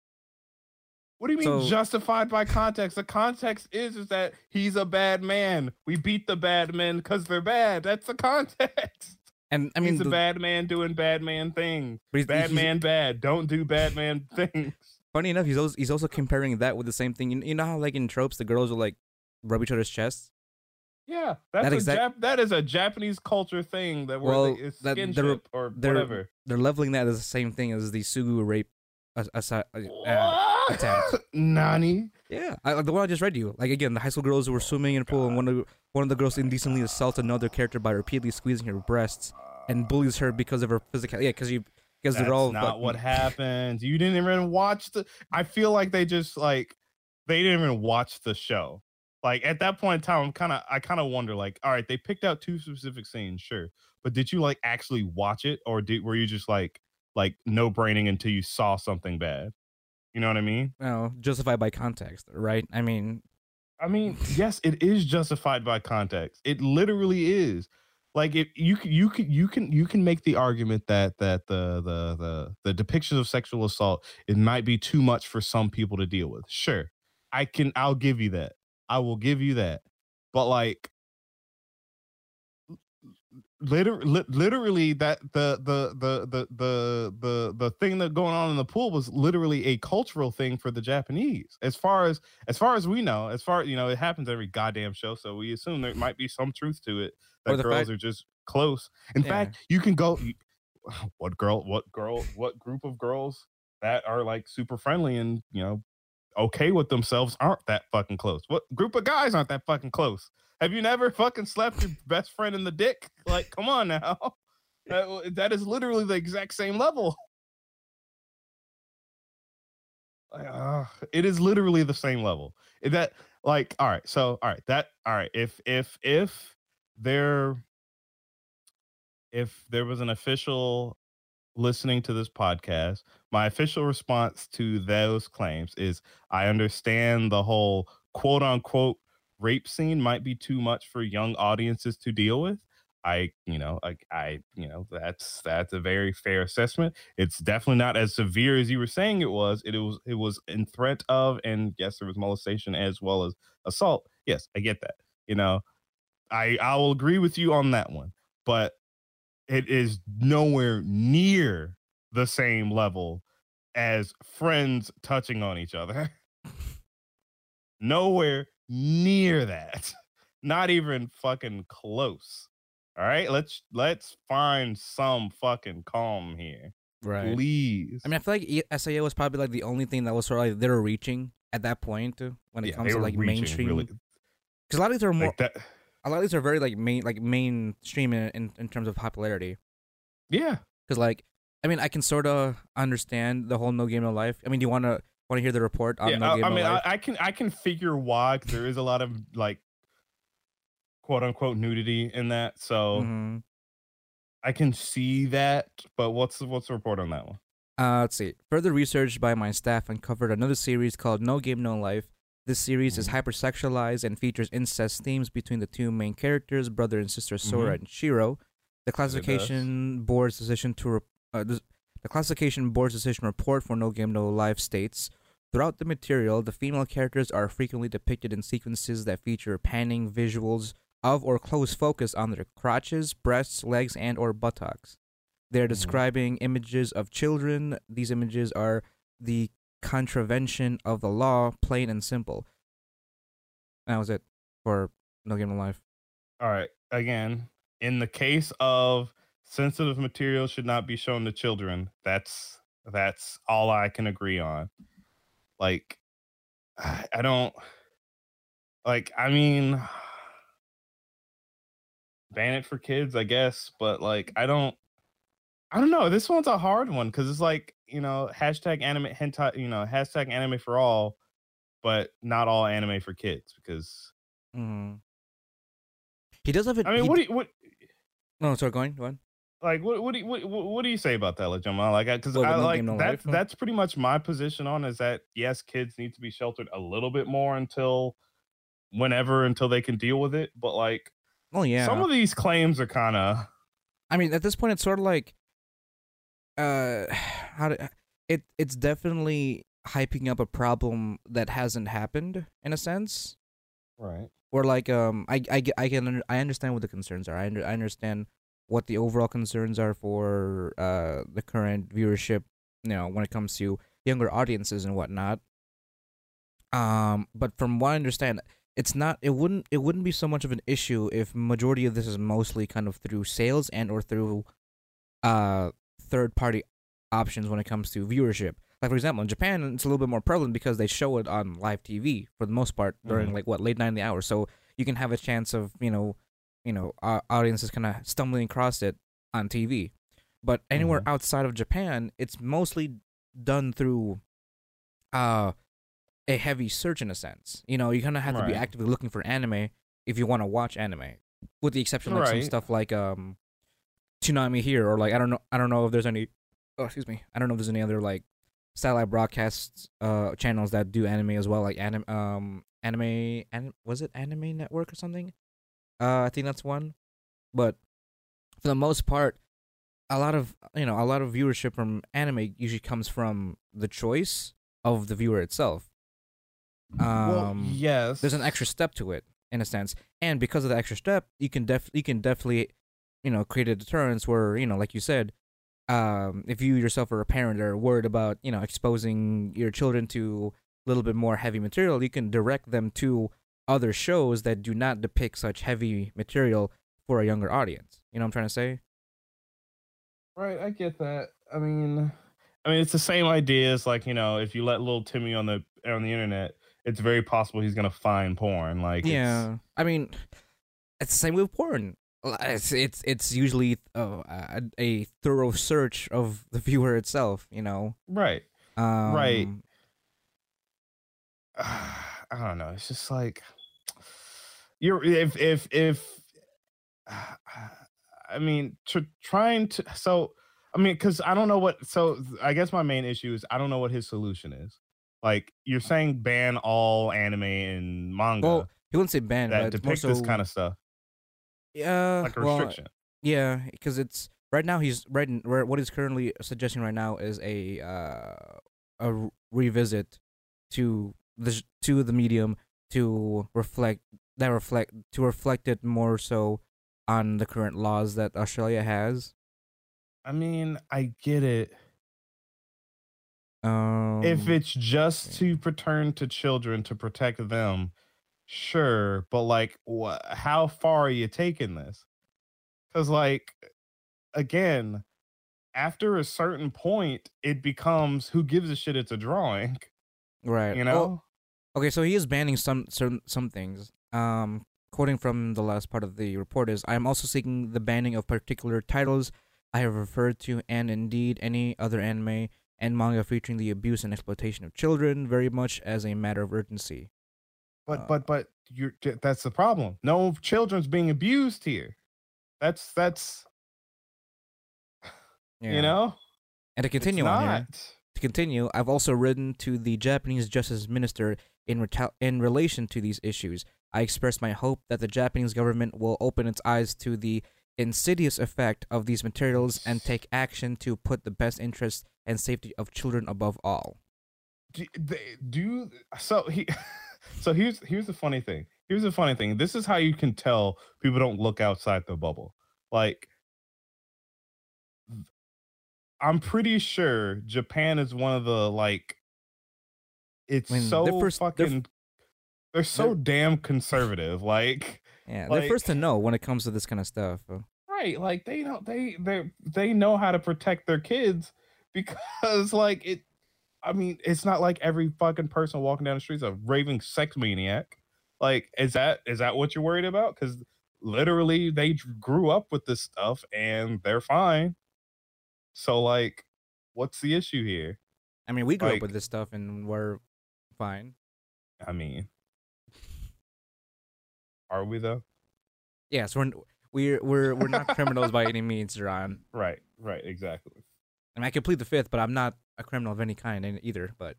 What do you mean so, justified by context? The context is, is that he's a bad man. We beat the bad men because they're bad. That's the context. And I mean, he's a the, bad man doing bad man things. Bad he's, man bad. Don't do bad man things. Funny enough, he's also, he's also comparing that with the same thing. You, you know how, like, in tropes, the girls will, like, rub each other's chests? Yeah. That's that, a exact, Jap- that is a Japanese culture thing that we're well, like, skinship they're, or they're, whatever. They're leveling that as the same thing as the Sugu rape uh, uh, uh, attempt. Nani? Yeah. I, the one I just read you. Like, again, the high school girls who were swimming in a pool, and one of, one of the girls indecently assaults another character by repeatedly squeezing her breasts. And bullies her because of her physical. Yeah, because you, because they're all. That's not what happens. You didn't even watch the. I feel like they just like, they didn't even watch the show. Like at that point in time, I'm kind of, I kind of wonder like, all right, they picked out two specific scenes, sure, but did you like actually watch it, or did were you just like, like no braining until you saw something bad? You know what I mean? No, justified by context, right? I mean, I mean, yes, it is justified by context. It literally is. Like if you can, you can, you can, you can make the argument that that the the the the depiction of sexual assault, it might be too much for some people to deal with. Sure, I can. I'll give you that. I will give you that. But like, literally, literally, that the the the the the the the thing that going on in the pool was literally a cultural thing for the Japanese. As far as as far as we know, as far you know, it happens every goddamn show. So we assume there might be some truth to it. That girls fact, are just close. In yeah. fact, you can go. You, what girl? What girl? What group of girls that are like super friendly and you know okay with themselves aren't that fucking close? What group of guys aren't that fucking close? Have you never fucking slapped your best friend in the dick? Like, come on now. That, that is literally the exact same level. Uh, it is literally the same level. That like all right. So all right. That all right. If if if. There, if there was an official listening to this podcast, my official response to those claims is I understand the whole quote unquote rape scene might be too much for young audiences to deal with. I, you know, like I, you know, that's that's a very fair assessment. It's definitely not as severe as you were saying it was. It, it was it was in threat of, and yes, there was molestation as well as assault. Yes, I get that. You know. I, I will agree with you on that one, but it is nowhere near the same level as friends touching on each other. Nowhere near that. Not even fucking close. All right, let's let's find some fucking calm here. Right. Please. I mean, I feel like S A O was probably like the only thing that was sort of like they were reaching at that point when it yeah, comes to like reaching, mainstream. Really. Because a lot of these are more, like that, a lot of these are very like main, like mainstream in, in, in terms of popularity. Yeah. Because like, I mean, I can sort of understand the whole No Game No Life. I mean, do you want to want to hear the report on yeah, No I, Game I No mean, Life? I, I can I can figure why, because there is a lot of like quote unquote nudity in that. So mm-hmm. I can see that. But what's what's the report on that one? Uh, let's see. Further research by my staff uncovered another series called No Game No Life. This series is hypersexualized and features incest themes between the two main characters, brother and sister Sora mm-hmm. and Shiro. The classification board's decision to re- uh, the classification board's decision report for No Game No Life states, throughout the material, the female characters are frequently depicted in sequences that feature panning visuals of or close focus on their crotches, breasts, legs, and or buttocks. They're describing images of children. These images are the contravention of the law, plain and simple. And that was it for No Game No Life. All right. Again, in the case of sensitive material should not be shown to children. That's that's all I can agree on. Like, I don't... Like, I mean... Ban it for kids, I guess. But, like, I don't... I don't know. This one's a hard one because it's like, you know, hashtag anime hentai, you know, hashtag anime for all, but not all anime for kids because mm. he does have. A, I mean, he... what do you, what? No, sorry, going go on. Like, what what do you, what what do you say about that, like, Jamal? Like, because I like that's that's pretty much my position on is that yes, kids need to be sheltered a little bit more until whenever until they can deal with it. But like, oh yeah, some of these claims are kind of. I mean, at this point, it's sort of like. Uh, how do, it it's definitely hyping up a problem that hasn't happened in a sense, right? Or like um, I I, I can I understand what the concerns are. I under, I understand what the overall concerns are for uh the current viewership. You know, when it comes to younger audiences and whatnot. Um, but from what I understand, it's not. It wouldn't. It wouldn't be so much of an issue if majority of this is mostly kind of through sales and or through, uh. third-party options when it comes to viewership. Like, for example, in Japan, it's a little bit more prevalent because they show it on live T V for the most part during, mm-hmm. like, what, late night in the hour. So you can have a chance of, you know, you know, our audiences kind of stumbling across it on T V. But anywhere mm-hmm. outside of Japan, it's mostly done through uh, a heavy search in a sense. You know, you kind of have right. to be actively looking for anime if you want to watch anime, with the exception of like, right. some stuff like... um. Tsunami here, or like I don't know, I don't know if there's any. Oh, excuse me, I don't know if there's any other like satellite broadcast uh channels that do anime as well, like anime, um, anime, anim- was it Anime Network or something? Uh, I think that's one. But for the most part, a lot of you know, a lot of viewership from anime usually comes from the choice of the viewer itself. Um, well, yes, there's an extra step to it in a sense, and because of the extra step, you can def, you can definitely. You know, create a deterrence where, you know, like you said, um, if you yourself are a parent or worried about, you know, exposing your children to a little bit more heavy material, you can direct them to other shows that do not depict such heavy material for a younger audience. You know what I'm trying to say? Right, I get that. I mean, I mean, it's the same idea as like, you know, if you let little Timmy on the on the internet, it's very possible he's gonna find porn. Like, yeah, it's... I mean, it's the same with porn. It's it's it's usually uh, a, a thorough search of the viewer itself, you know. Right, um, right. Uh, I don't know. It's just like you're if if if. Uh, I mean, tr- trying to so I mean, because I don't know what. So I guess my main issue is I don't know what his solution is. Like you're saying, ban all anime and manga. Well, he wouldn't say ban that but depicts also... this kind of stuff. Yeah, like a restriction. Well, yeah, because it's right now he's right. In, what he's currently suggesting right now is a uh, a re- revisit to the to the medium to reflect that reflect to reflect it more so on the current laws that Australia has. I mean, I get it. Um, if it's just to return to children to protect them. Sure, but like, wh- how far are you taking this? Because, like, again, after a certain point, it becomes who gives a shit. It's a drawing, right? You know. Well, okay, so he is banning some certain some things. um, quoting from the last part of the report is, I am also seeking the banning of particular titles I have referred to, and indeed any other anime and manga featuring the abuse and exploitation of children, very much as a matter of urgency. But uh, but but you're that's the problem. No children's being abused here. That's that's yeah. you know. And to continue on here, to continue, I've also written to the Japanese Justice Minister in reta- in relation to these issues. I express my hope that the Japanese government will open its eyes to the insidious effect of these materials and take action to put the best interest and safety of children above all. Do, they, do so he so here's here's the funny thing. Here's the funny thing. This is how you can tell people don't look outside the bubble. Like, I'm pretty sure Japan is one of the, like, it's when so they're first, fucking they're, they're so they're, damn conservative. Like, yeah, they're like, first to know when it comes to this kind of stuff. Right, like they don't they they they know how to protect their kids because, like, it I mean, it's not like every fucking person walking down the street is a raving sex maniac. Like, is that is that what you're worried about? Because literally they grew up with this stuff and they're fine. So, like, what's the issue here? I mean, we grew like, up with this stuff and we're fine. I mean, are we though? Yes, we're we're we're we're not criminals by any means, Jaron. Right, right, exactly. I mean, I could plead the fifth, but I'm not a criminal of any kind either. But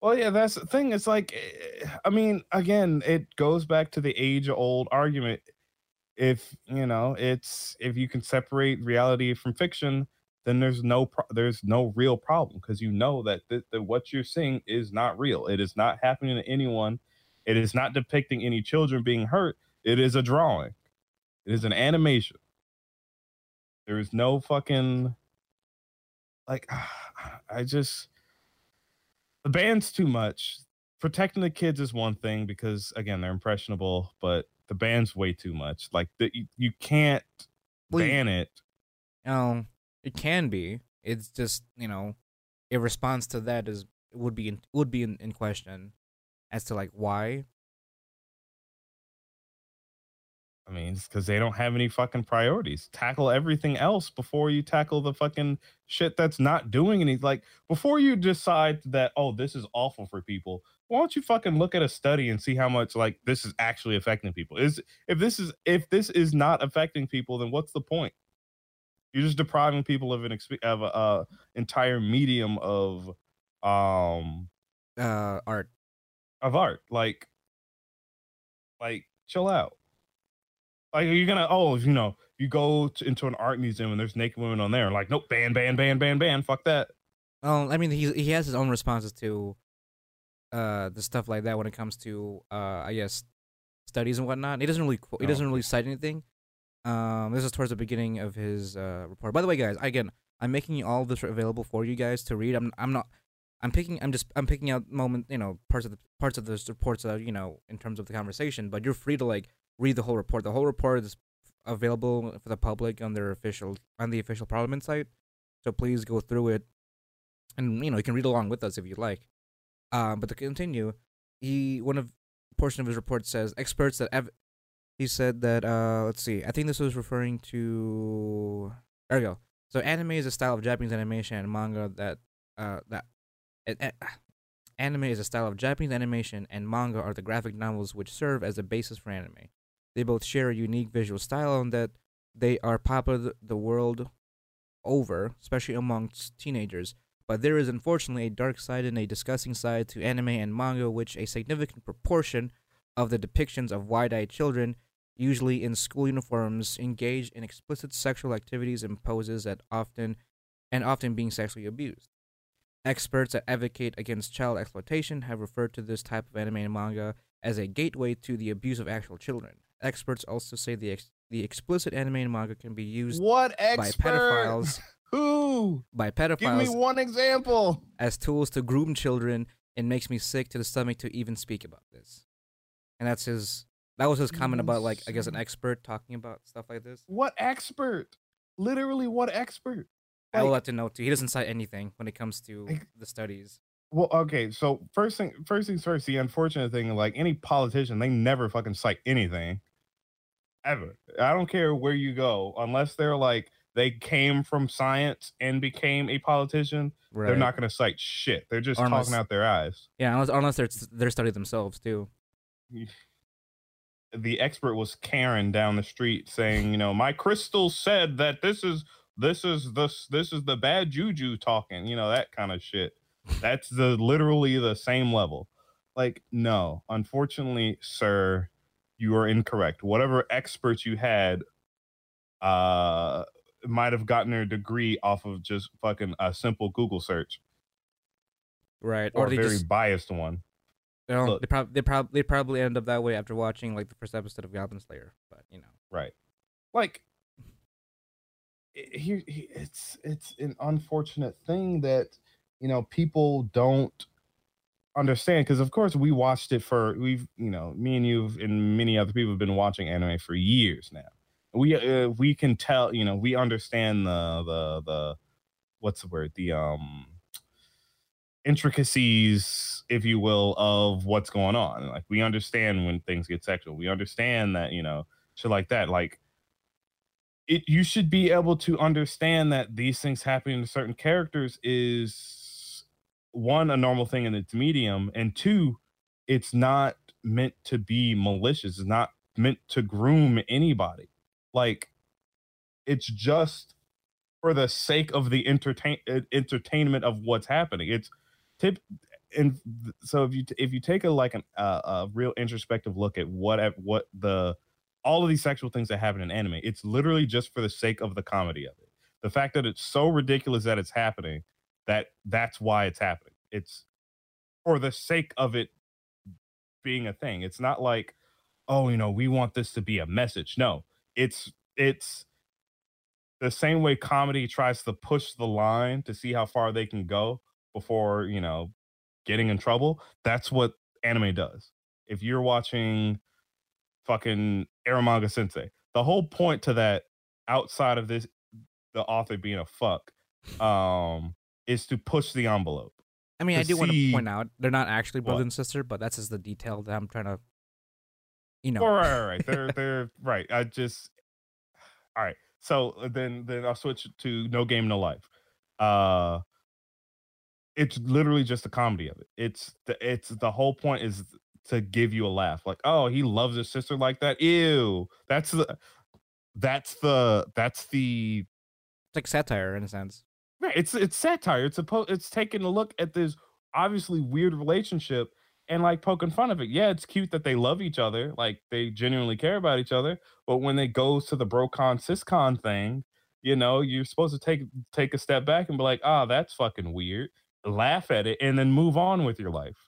well, yeah, that's the thing. It's like, I mean, again, it goes back to the age-old argument. If you know, it's if you can separate reality from fiction, then there's no pro- there's no real problem because you know that th- that what you're seeing is not real. It is not happening to anyone. It is not depicting any children being hurt. It is a drawing. It is an animation. There is no fucking, like, I just, the ban's too much. Protecting the kids is one thing because, again, they're impressionable, but the ban's way too much. Like, the, you, you can't well, ban it. You know, it can be. It's just, you know, a response to that is would be in, would be in, in question as to, like, why. I mean, it's because they don't have any fucking priorities. Tackle everything else before you tackle the fucking shit that's not doing anything. Like, before you decide that, oh, this is awful for people, why don't you fucking look at a study and see how much, like, this is actually affecting people? Is if this is if this is not affecting people, then what's the point? You're just depriving people of an exp- of a uh, entire medium of um uh art of art. Like, like chill out. Like, you're gonna, oh, you know, you go to, into an art museum and there's naked women on there. Like, nope, ban, ban, ban, ban, ban. Fuck that. Well, I mean, he he has his own responses to uh, the stuff like that when it comes to, uh, I guess, studies and whatnot. He doesn't really he doesn't really cite anything. Um, this is towards the beginning of his uh, report. By the way, guys, again, I'm making all this available for you guys to read. I'm I'm not I'm picking I'm just I'm picking out moment you know parts of the parts of those reports that, you know, in terms of the conversation. But you're free to, like, read the whole report. The whole report is available for the public on their official on the official Parliament site. So please go through it, and, you know, you can read along with us if you'd like. Um, but to continue, he one of portion of his report says experts that ev- he said that uh, let's see, I think this was referring to there we go. So anime is a style of Japanese animation and manga that uh, that uh, anime is a style of Japanese animation and manga are the graphic novels which serve as a basis for anime. They both share a unique visual style and that they are popular the world over, especially amongst teenagers. But there is unfortunately a dark side and a disgusting side to anime and manga, which a significant proportion of the depictions of wide-eyed children, usually in school uniforms, engaged in explicit sexual activities and poses that often and often being sexually abused. Experts that advocate against child exploitation have referred to this type of anime and manga as a gateway to the abuse of actual children. Experts also say the ex- the explicit anime and manga can be used what expert? by pedophiles. Who? By pedophiles. Give me one example. As tools to groom children, and makes me sick to the stomach to even speak about this. And that's his. That was his comment about, like, I guess, an expert talking about stuff like this. What expert? Literally, what expert? Like, I will have to note too. He doesn't cite anything when it comes to like, the studies. Well, okay, so first thing first things first, the unfortunate thing, like any politician, they never fucking cite anything. Ever. I don't care where you go, unless they're like they came from science and became a politician, right. They're not gonna cite shit. They're just unless, talking out their eyes. Yeah, unless unless they're they're studied themselves too. The expert was Karen down the street saying, you know, my crystal said that this is this is this this is the bad juju talking, you know, that kind of shit. That's the literally the same level. Like, no, unfortunately, sir, you are incorrect. Whatever experts you had uh might have gotten their degree off of just fucking a simple Google search. Right. Or, or a very just, biased one. You know, Look, they probably they probably they probably end up that way after watching like the first episode of Goblin Slayer, but you know. Right. Like here it, it, it's it's an unfortunate thing that you know, people don't understand because, of course, we watched it for we've, you know, me and you and many other people have been watching anime for years now. We uh, we can tell, you know, we understand the the the what's the word the um intricacies, if you will, of what's going on. Like we understand when things get sexual. We understand that you know shit like that. Like it, you should be able to understand that these things happening to certain characters is. One, a normal thing in its medium, and two, it's not meant to be malicious. It's not meant to groom anybody. Like, it's just for the sake of the entertain entertainment of what's happening. It's tip, and so if you if you take a like an, uh, a real introspective look at what at what the all of these sexual things that happen in anime, it's literally just for the sake of the comedy of it. The fact that it's so ridiculous that it's happening. That that's why it's happening. It's for the sake of it being a thing. It's not like, oh, you know, we want this to be a message. No, it's it's the same way comedy tries to push the line to see how far they can go before, you know, getting in trouble. That's what anime does. If you're watching fucking Eromanga Sensei, the whole point to that outside of this, the author being a fuck, um, is to push the envelope. I mean, I do see... want to point out, they're not actually brother what? and sister, but that's just the detail that I'm trying to, you know. All right, all right. They're, they're, right. I just, all right. So then, then I'll switch to No Game No Life. Uh, it's literally just the comedy of it. It's the, it's the whole point is to give you a laugh. Like, oh, he loves his sister like that. Ew. That's the, that's the, that's the. It's like satire in a sense. Right, it's it's satire. It's supposed it's taking a look at this obviously weird relationship and like poking fun of it. Yeah, it's cute that they love each other, like they genuinely care about each other. But when they go to the bro-con cis-con thing, you know, you're supposed to take take a step back and be like, ah, oh, that's fucking weird. Laugh at it and then move on with your life.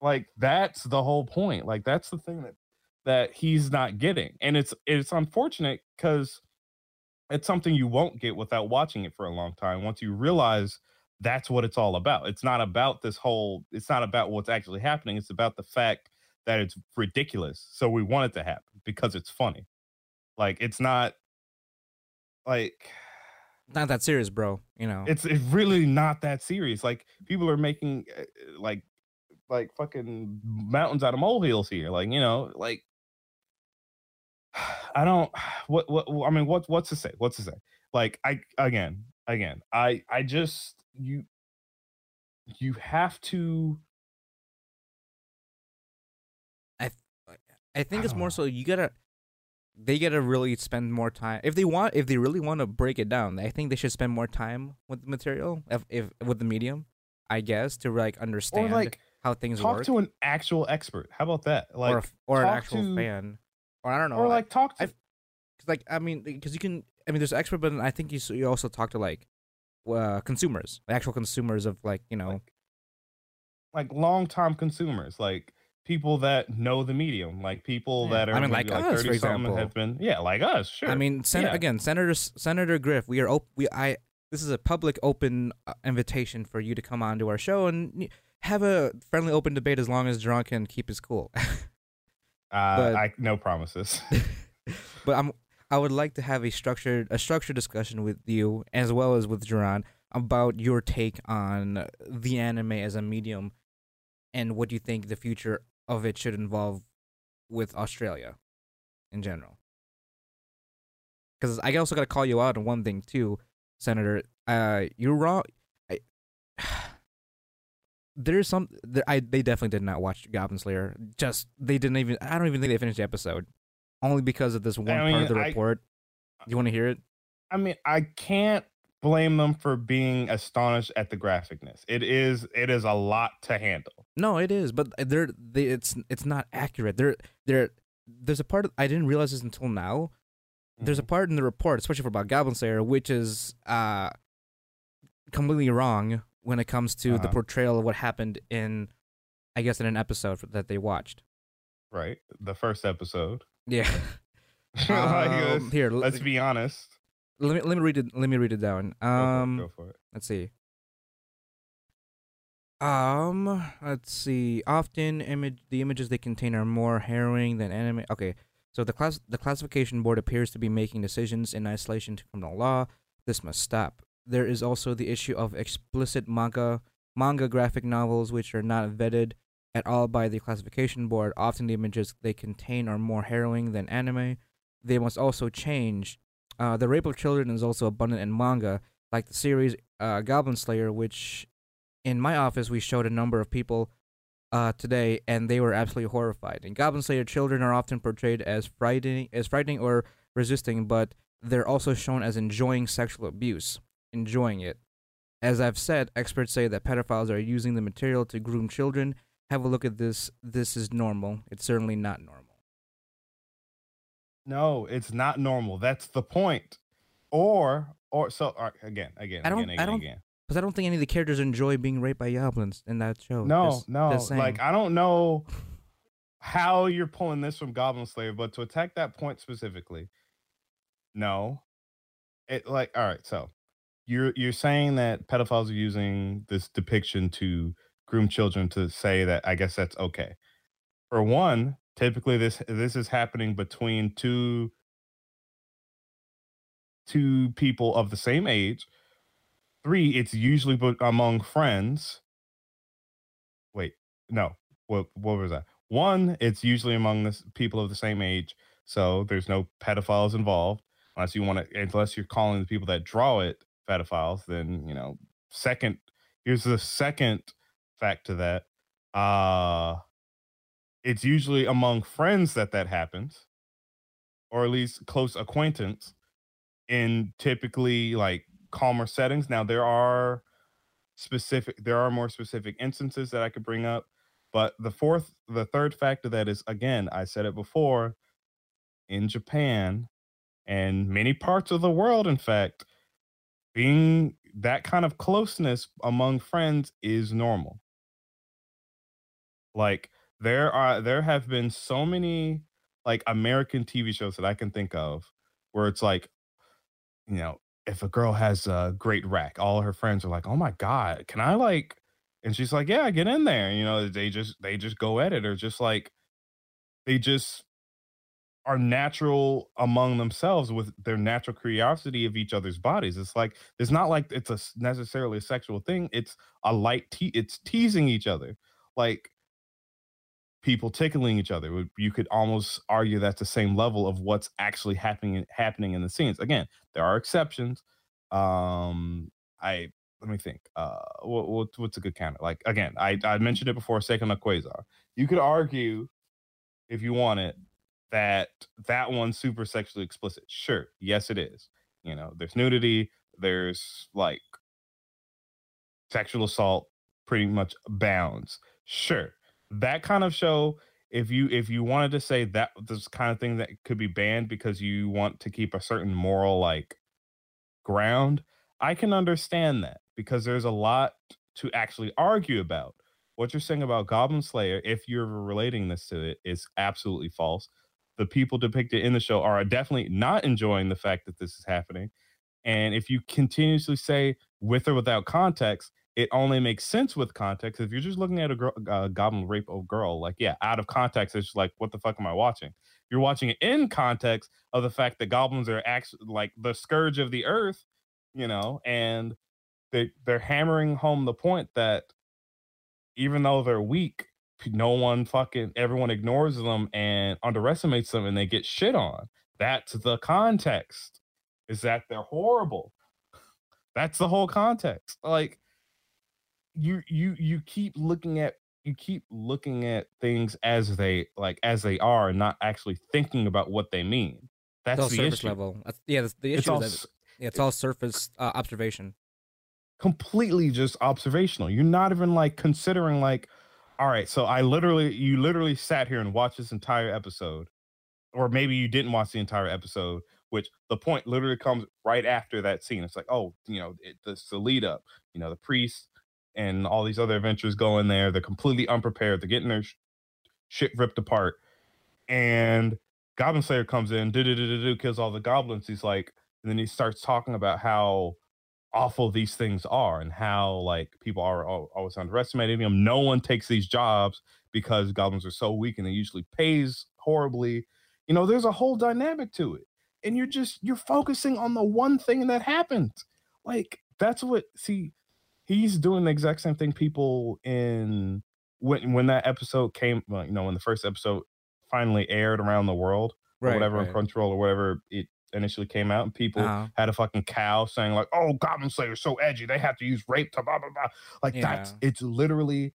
Like that's the whole point. Like that's the thing that that he's not getting, and it's it's unfortunate because. It's something you won't get without watching it for a long time. Once you realize that's what it's all about. It's not about this whole, it's not about what's actually happening. It's about the fact that it's ridiculous. So we want it to happen because it's funny. Like it's not like. Not that serious, bro. You know, it's, it's really not that serious. Like people are making like, like fucking mountains out of molehills here. Like, you know, like. I don't what what I mean what what's to say what's to say like I again again I I just you you have to I I think I it's more know. So you gotta they gotta really spend more time if they want if they really want to break it down. I think they should spend more time with the material if, if with the medium, I guess, to like understand or like, how things talk work. Talk to an actual expert. How about that? Like or, a, or an actual to... fan. Or I don't know. Or like, like talk to, I've, cause like I mean, because you can. I mean, there's expert, but I think you you also talk to like uh, consumers, actual consumers of like you know, like, like long time consumers, like people that know the medium, like people yeah. that are I mean, like, like us, for example, have been, yeah, like us. Sure. I mean, sen- yeah. again, Senator Senator Griff, we are op- we I this is a public open uh, invitation for you to come on to our show and have a friendly open debate as long as Jaron can keep his cool. Uh, but, I no promises. But I'm I would like to have a structured a structured discussion with you as well as with Jaron about your take on the anime as a medium and what you think the future of it should involve with Australia in general. Because I also got to call you out on one thing too, Senator. Uh, you're wrong. I, there's some. There, I they definitely did not watch Goblin Slayer. Just they didn't even. I don't even think they finished the episode, only because of this one I mean, part of the I, report. You want to hear it? I mean, I can't blame them for being astonished at the graphicness. It is. It is a lot to handle. No, it is. But they're. They, it's. It's not accurate. There. There. There's a part of, I didn't realize this until now. There's a part in the report, especially for about Goblin Slayer, which is uh, completely wrong when it comes to uh-huh. the portrayal of what happened in, I guess, in an episode that they watched. Right, the first episode. Yeah. um, here, let's be honest. Let me let me read it. Let me read it down. Um, go, for it, go for it. Let's see. Um, let's see. Often, image the images they contain are more harrowing than anime. Okay. So the class the classification board appears to be making decisions in isolation to criminal law. This must stop. There is also the issue of explicit manga manga graphic novels which are not vetted at all by the classification board. Often the images they contain are more harrowing than anime. They must also change. Uh, the rape of children is also abundant in manga, like the series uh, Goblin Slayer, which in my office we showed a number of people Uh, today, and they were absolutely horrified. In Goblin Slayer, children are often portrayed as frightening, as frightening or resisting, but they're also shown as enjoying sexual abuse, enjoying it. As I've said, experts say that pedophiles are using the material to groom children. Have a look at this. This is normal. It's certainly not normal. No, it's not normal. That's the point. Or, or so or, again, again, I don't, again, again, I don't, again. Because I don't think any of the characters enjoy being raped by goblins in that show. No, just, no. Just like, I don't know how you're pulling this from Goblin Slayer, but to attack that point specifically, no. It like, all right, so you're you're saying that pedophiles are using this depiction to groom children to say that, I guess that's okay. For one, typically this this is happening between two two people of the same age. Three, it's usually among friends. Wait, no. What, what was that? One, it's usually among the people of the same age, so there's no pedophiles involved. Unless you want to, unless you're calling the people that draw it pedophiles, then you know. Second, here's the second fact to that. Uh it's usually among friends that that happens, or at least close acquaintance, in typically like calmer settings. Now there are specific there are more specific instances that I could bring up, but the fourth the third factor that is, again, I said it before, in Japan and many parts of the world, in fact, being that kind of closeness among friends is normal. Like there are there have been so many like American T V shows that I can think of where it's like, you know, if a girl has a great rack, all her friends are like, "Oh my God, can I like?" And she's like, "Yeah, get in there." And, you know, they just they just go at it, or just like they just are natural among themselves with their natural curiosity of each other's bodies. It's like it's not like it's a necessarily a sexual thing. It's a light te- it's teasing each other, like people tickling each other. You could almost argue that's the same level of what's actually happening happening in the scenes. Again, there are exceptions. Um, I let me think. Uh, what, what's a good counter? Like again, I, I mentioned it before. Seikon no Qwaser. You could argue, if you want it, that that one's super sexually explicit. Sure, yes, it is. You know, there's nudity. There's like sexual assault. Pretty much bounds. Sure. That kind of show, if you if you wanted to say that this kind of thing that could be banned because you want to keep a certain moral like ground, I can understand that, because there's a lot to actually argue about. What you're saying about Goblin Slayer, if you're relating this to it, is absolutely false. The people depicted in the show are definitely not enjoying the fact that this is happening. And if you continuously say with or without context, it only makes sense with context. If you're just looking at a girl, uh, goblin rape of girl, like, yeah, out of context, it's just like, what the fuck am I watching? You're watching it in context of the fact that goblins are actually like the scourge of the earth, you know, and they they're hammering home the point that even though they're weak, no one fucking everyone ignores them and underestimates them, and they get shit on. That's the context. Is that they're horrible? That's the whole context. Like you you you keep looking at you keep looking at things as they like as they are, and not actually thinking about what they mean. That's the surface issue. Level. That's, yeah, that's the issue. It's all, that, yeah, it's all surface uh, observation. Completely just observational. You're not even like considering like, all right, so I literally, you literally sat here and watched this entire episode, or maybe you didn't watch the entire episode, which the point literally comes right after that scene. It's like, oh, you know, it, it's the lead up. You know, the priest and all these other adventurers go in there. They're completely unprepared. They're getting their sh- shit ripped apart, and Goblin Slayer comes in, do do do do do, kills all the goblins. He's like, and then he starts talking about how awful these things are and how like people are always underestimating them. No one takes these jobs because goblins are so weak, and it usually pays horribly. You know, there's a whole dynamic to it, and you're just you're focusing on the one thing that happened. Like that's what see, he's doing the exact same thing people in when when that episode came. Well, you know, when the first episode finally aired around the world, right, or whatever, right. on Crunchyroll or whatever it. Initially came out, and people uh-huh. had a fucking cow saying like, "Oh, Goblin Slayer's so edgy. They have to use rape to blah blah blah." Like yeah. that's it's literally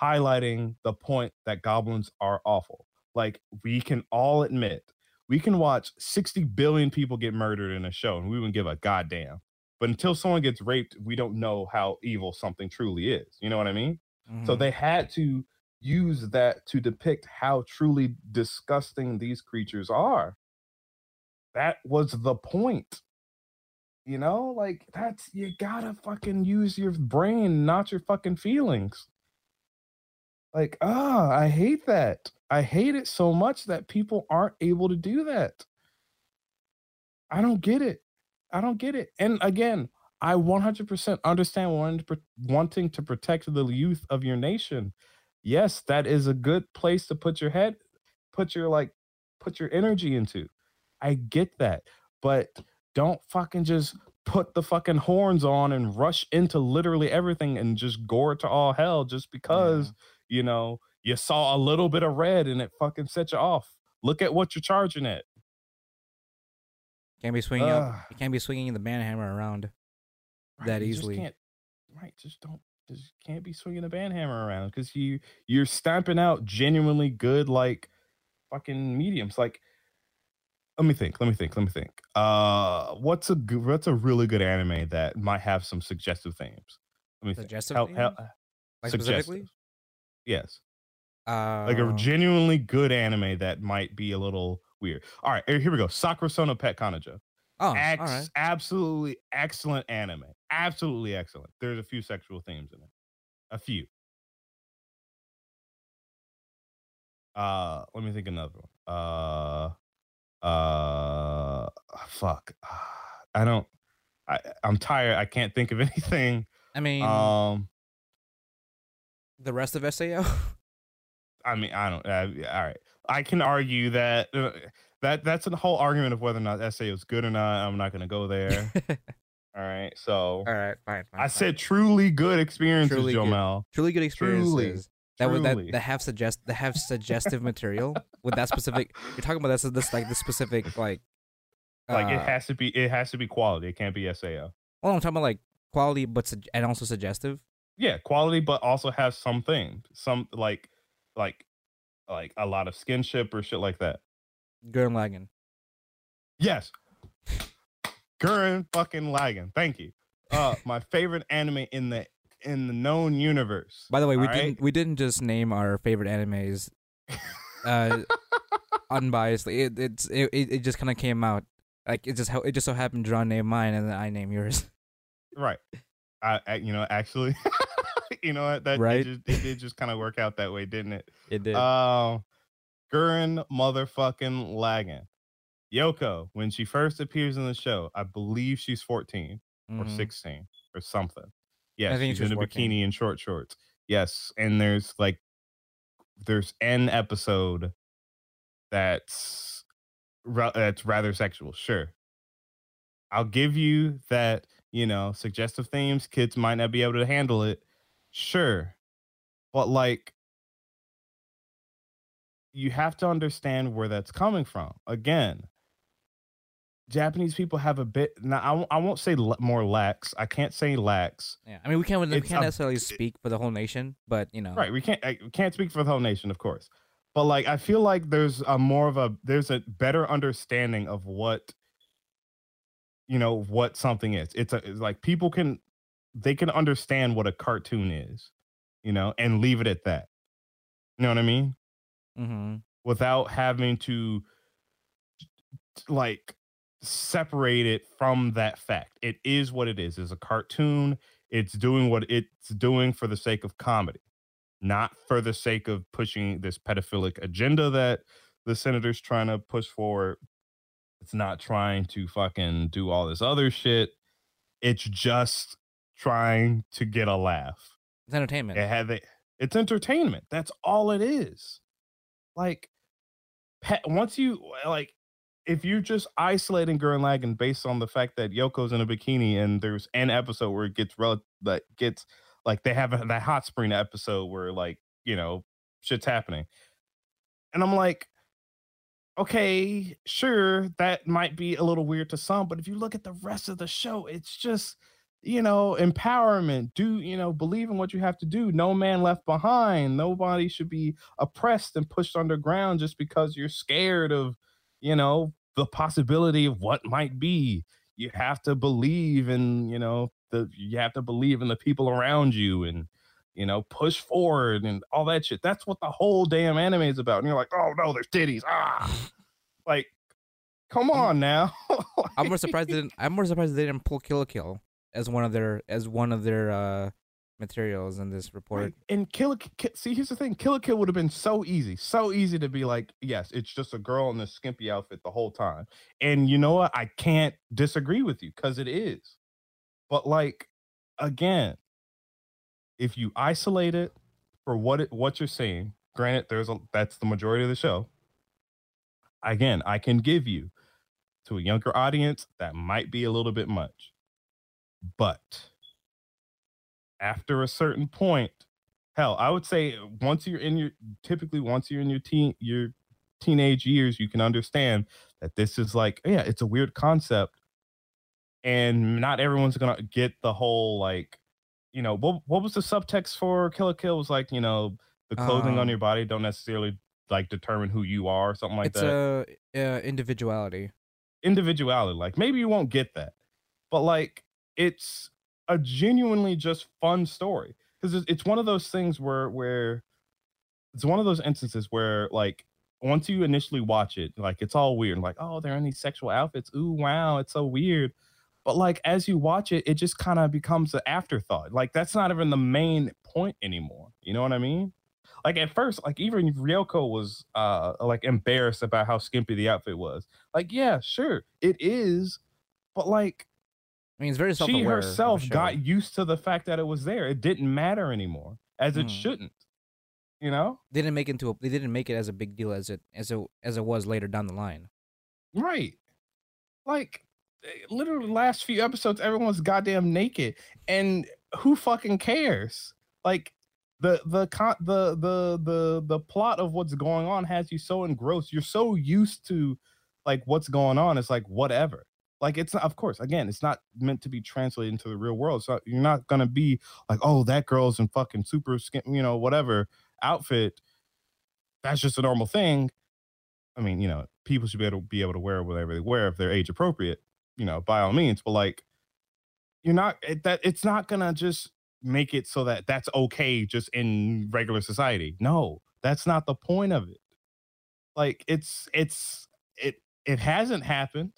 highlighting the point that goblins are awful. Like we can all admit, we can watch sixty billion people get murdered in a show, and we wouldn't give a goddamn. But until someone gets raped, we don't know how evil something truly is. You know what I mean? Mm-hmm. So they had to use that to depict how truly disgusting these creatures are. That was the point. You know, like that's you gotta fucking use your brain, not your fucking feelings. Like, ah, I hate that. I hate it so much that people aren't able to do that. I don't get it. I don't get it. And again, I one hundred percent understand wanting to protect the youth of your nation. Yes, that is a good place to put your head, put your like, put your energy into. I get that, but don't fucking just put the fucking horns on and rush into literally everything and just gore to all hell just because, yeah. you know, you saw a little bit of red and it fucking set you off. Look at what you're charging at. Can't be swinging uh, up. You can't be swinging the banhammer around right, that easily. Just can't, right, just don't. Just can't be swinging the banhammer around because you you're stamping out genuinely good like fucking mediums like. Let me think. Let me think. Let me think. Uh, what's a good, what's a really good anime that might have some suggestive themes? Let me suggestive think. How, how, like suggestive. Specifically? Yes. Uh, like a genuinely good anime that might be a little weird. All right, here we go. Sakurasou no Pet Kanojo. Oh, Ex- all right. Absolutely excellent anime. Absolutely excellent. There's a few sexual themes in it. A few. Uh, let me think another one. Uh. uh fuck i don't i i'm tired i can't think of anything i mean um the rest of S A O i mean i don't I, all right i can argue that uh, that that's a whole argument of whether or not S A O is good or not. I'm not gonna go there. all right so all right fine, fine i fine. said truly good experiences truly Jamal good, truly good experiences truly. That would that, that have suggest that have suggestive material with that specific. You're talking about this is this like this specific like uh, like it has to be it has to be quality. It can't be S A O. Well, I'm talking about like quality, but su- and also suggestive. Yeah, quality, but also has something, some like like like a lot of skinship or shit like that. Gurren Lagann. Yes, Gurren fucking Lagann. Thank you. Uh, my favorite anime in the. in the known universe. By the way, we right? didn't we didn't just name our favorite animes uh unbiasedly. It it's it, it just kind of came out. Like it just how it just so happened Jaron named mine and then I named yours. Right. I, I you know actually you know what that right? it, just, it did just kind of work out that way, didn't it? It did. Um uh, Gurren motherfucking Lagann. Yoko, when she first appears in the show, I believe she's fourteen mm-hmm. or sixteen or something. Yes, she's in a working. bikini and short shorts. Yes, and there's like, there's an episode that's that's rather sexual. Sure, I'll give you that you know, suggestive themes, kids might not be able to handle it. Sure. But like, you have to understand where that's coming from. Again, Japanese people have a bit, now I, I won't say l- more lax. I can't say lax. Yeah, I mean, we can't, we can't necessarily a, speak for the whole nation, but you know. Right, we can't, we can't speak for the whole nation, of course. But like, I feel like there's a more of a, there's a better understanding of what, you know, what something is. It's, a, it's like people can, they can understand what a cartoon is, you know, and leave it at that. You know what I mean? Mm-hmm. Without having to like separate it from that fact. It is what it is. It's a cartoon. It's doing what it's doing for the sake of comedy, not for the sake of pushing this pedophilic agenda that the senator's trying to push forward. It's not trying to fucking do all this other shit. It's just trying to get a laugh. It's entertainment. It had the, it's entertainment. That's all it is. Like, pet, once you, like, if you're just isolating Gurren Lagann based on the fact that Yoko's in a bikini and there's an episode where it gets rel- that gets, like, they have a, that hot spring episode where, like, you know, shit's happening. And I'm like, okay, sure, that might be a little weird to some, but if you look at the rest of the show, it's just, you know, empowerment, do, you know, believe in what you have to do. No man left behind. Nobody should be oppressed and pushed underground just because you're scared of, you know, the possibility of what might be. You have to believe in, you know, the, you have to believe in the people around you and, you know, push forward and all that shit. That's what the whole damn anime is about. And you're like, oh no, there's titties. Ah, like, come on now. Like, I'm more surprised they didn't, I'm more surprised they didn't pull Kill la Kill as one of their as one of their uh, materials in this report. Right. And Kill la Kill, see, here's the thing, Kill la Kill would have been so easy, so easy to be like, yes, it's just a girl in this skimpy outfit the whole time. And you know what? I can't disagree with you because it is. But like, again, if you isolate it for what it, what you're saying, granted, there's a, that's the majority of the show. Again, I can give you, to a younger audience, that might be a little bit much. But after a certain point, hell, I would say once you're in your, typically once you're in your teen, your teenage years, you can understand that this is like, yeah, it's a weird concept, and not everyone's gonna get the whole, like, you know, what what was the subtext for Kill la Kill? Was like, you know, the clothing um, on your body don't necessarily like determine who you are, or something like it's that. It's a uh, individuality. Individuality, like maybe you won't get that, but like, it's a genuinely just fun story because it's one of those things where where it's one of those instances where, like, once you initially watch it, like, it's all weird, like, oh, they're in these sexual outfits, ooh, wow, it's so weird. But like, as you watch it, it just kind of becomes an afterthought. Like, that's not even the main point anymore, you know what I mean? Like, at first, like, even Ryoko was uh like embarrassed about how skimpy the outfit was. Like, yeah, sure, it is, but like, I mean, it's very self-aware. She herself got used to the fact that it was there. It didn't matter anymore, as mm. it shouldn't. You know, they didn't make it into a, they didn't make it as a big deal as it as it as it was later down the line. Right, like literally the last few episodes, everyone's goddamn naked, and who fucking cares? Like the the the the the the plot of what's going on has you so engrossed. You're so used to like what's going on. It's like whatever. Like, it's not, of course, again, it's not meant to be translated into the real world. So you're not going to be like, oh, that girl's in fucking super skin, you know, whatever outfit. That's just a normal thing. I mean, you know, people should be able to be able to wear whatever they wear if they're age appropriate, you know, by all means. But like, you're not it, that it's not going to just make it so that that's okay just in regular society. No, that's not the point of it. Like, it's it's it it hasn't happened.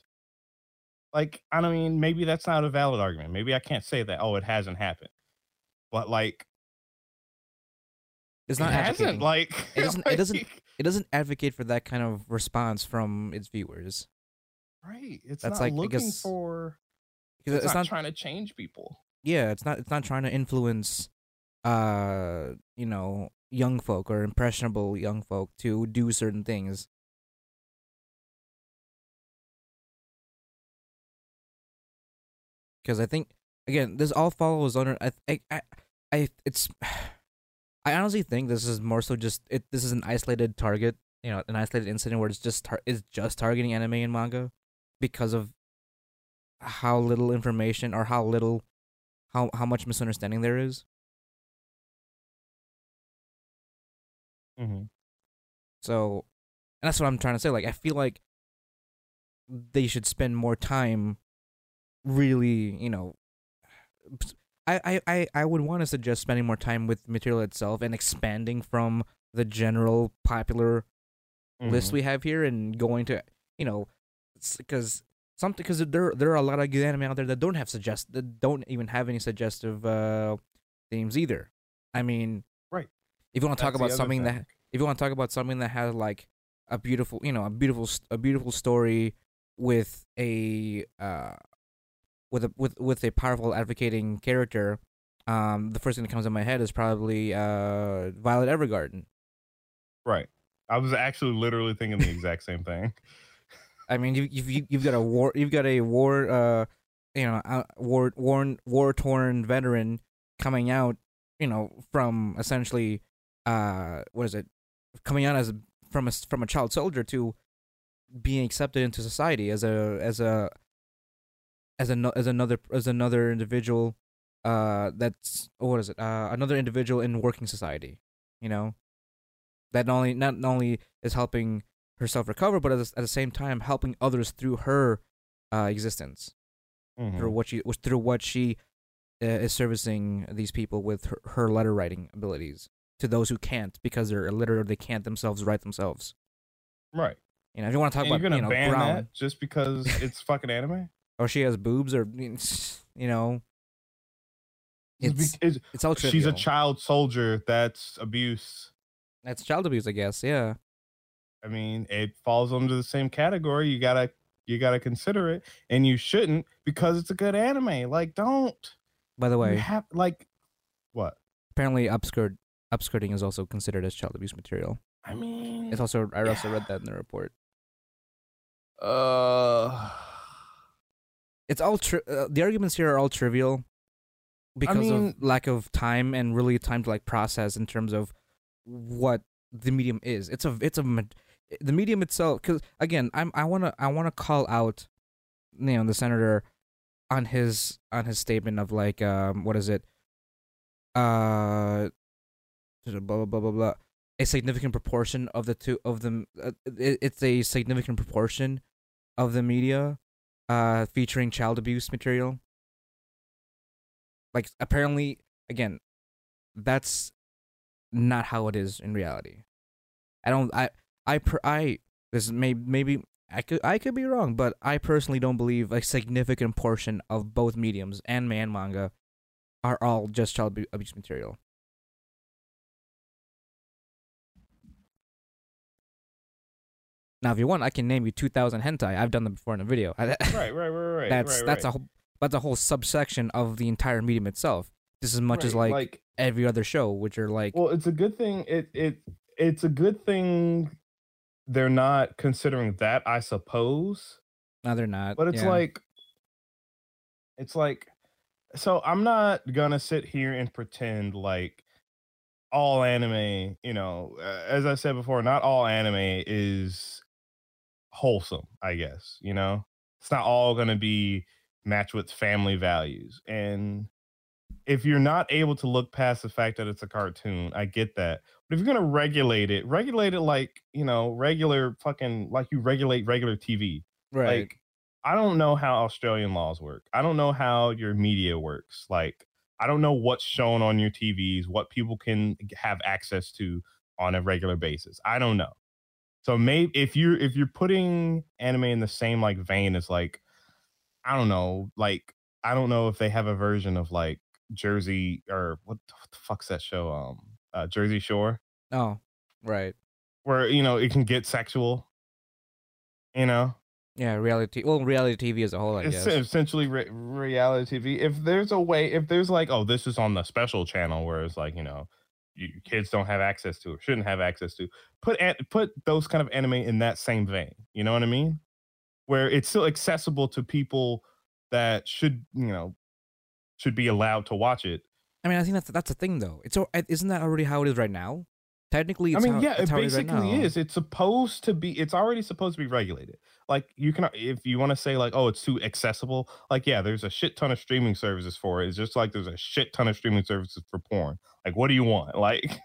Like, I don't mean, maybe that's not a valid argument. Maybe I can't say that, oh, it hasn't happened. But, like, it's not it hasn't, like... It doesn't, like, it doesn't It doesn't advocate for that kind of response from its viewers. Right. It's that's not like, looking guess, for... It's, it's not, not trying to change people. Yeah, it's not It's not trying to influence, uh, you know, young folk or impressionable young folk to do certain things. Because I think again, this all follows under. I, I, I, I, it's. I honestly think this is more so just it. This is an isolated target, you know, an isolated incident where it's just tar- it's just targeting anime and manga because of how little information or how little, how how much misunderstanding there is. Mm-hmm. So, and that's what I'm trying to say. Like, I feel like they should spend more time really, you know, I, I, I would want to suggest spending more time with material itself and expanding from the general popular mm-hmm. list we have here and going to, you know, because something because there there are a lot of good anime out there that don't have suggest that don't even have any suggestive uh, themes either. I mean, right. If you want to talk about something thing. that if you want to talk about something that has like a beautiful, you know, a beautiful a beautiful story with a. Uh, With a with with a powerful advocating character, um, the first thing that comes in my head is probably uh, Violet Evergarden. Right, I was actually literally thinking the exact same thing. I mean, you you've you've got a war you've got a war uh, you know uh, war worn war torn veteran coming out, you know, from essentially uh what is it coming out as a, from a from a child soldier to being accepted into society as a as a As an as another as another individual, uh, that's what is it? Uh, another individual in working society, you know, that not only not only is helping herself recover, but at the, at the same time helping others through her uh, existence, mm-hmm. through what she through what she uh, is servicing these people with her, her letter writing abilities to those who can't because they're illiterate or they can't themselves write themselves. Right. You know, if you want to talk and about you're gonna you know, ban Brown, that just because it's fucking anime. Or she has boobs, or you know, it's it's, it's all trivial. She's a child soldier. That's abuse. That's child abuse, I guess. Yeah. I mean, it falls under the same category. You gotta you gotta consider it, and you shouldn't because it's a good anime. Like, don't. By the way, you have, like, what? Apparently, upskirt upskirting is also considered as child abuse material. I mean, it's also I also yeah. read that in the report. Uh. It's all tri- uh, the arguments here are all trivial because I mean, of lack of time and really time to like process in terms of what the medium is. It's a it's a the medium itself. Because again, I'm I wanna I wanna call out, you know, the senator on his on his statement of like um what is it uh blah blah blah blah blah a significant proportion of the two of them uh, it, it's a significant proportion of the media. Uh, featuring child abuse material. Like, apparently, again, that's not how it is in reality. I don't. I. I. Per, I. This may. Maybe I could. I could be wrong, but I personally don't believe a significant portion of both mediums, anime and manga, are all just child abuse material. Now, if you want, I can name you two thousand hentai. I've done them before in a video. Right, right, right, right. That's right, that's right. a whole that's a whole subsection of the entire medium itself. Just as much right, as like, like every other show, which are like. Well, it's a good thing. It it it's a good thing they're not considering that, I suppose. No, they're not. But it's yeah. like, it's like, so I'm not gonna sit here and pretend like all anime, you know, uh, as I said before, not all anime is wholesome, I guess, you know, it's not all going to be matched with family values. And if you're not able to look past the fact that it's a cartoon, I get that. But if you're going to regulate it, regulate it like, you know, regular fucking like you regulate regular T V. Right. Like, I don't know how Australian laws work. I don't know how your media works. Like, I don't know what's shown on your T Vs, what people can have access to on a regular basis. I don't know. So maybe if you're if you're putting anime in the same like vein as like, I don't know, like I don't know if they have a version of like Jersey or what the, what the fuck's that show? Um, uh, Jersey Shore. Oh, right. Where you know it can get sexual. You know. Yeah, reality. Well, reality T V as a whole, I it's guess. Essentially, re- reality T V. If there's a way, if there's like, oh, this is on the special channel, where it's like, you know, you, kids don't have access to or shouldn't have access to. Put an, put those kind of anime in that same vein. You know what I mean? Where it's still accessible to people that should, you know, should be allowed to watch it. I mean, I think that's that's the thing, though. It's isn't that already how it is right now? Technically, it's I mean, how, yeah, it's it how basically it is, right now. is. It's supposed to be. It's already supposed to be regulated. Like, you can, if you want to say like, oh, it's too accessible. Like, yeah, there's a shit ton of streaming services for it. It's just like there's a shit ton of streaming services for porn. Like, what do you want? Like,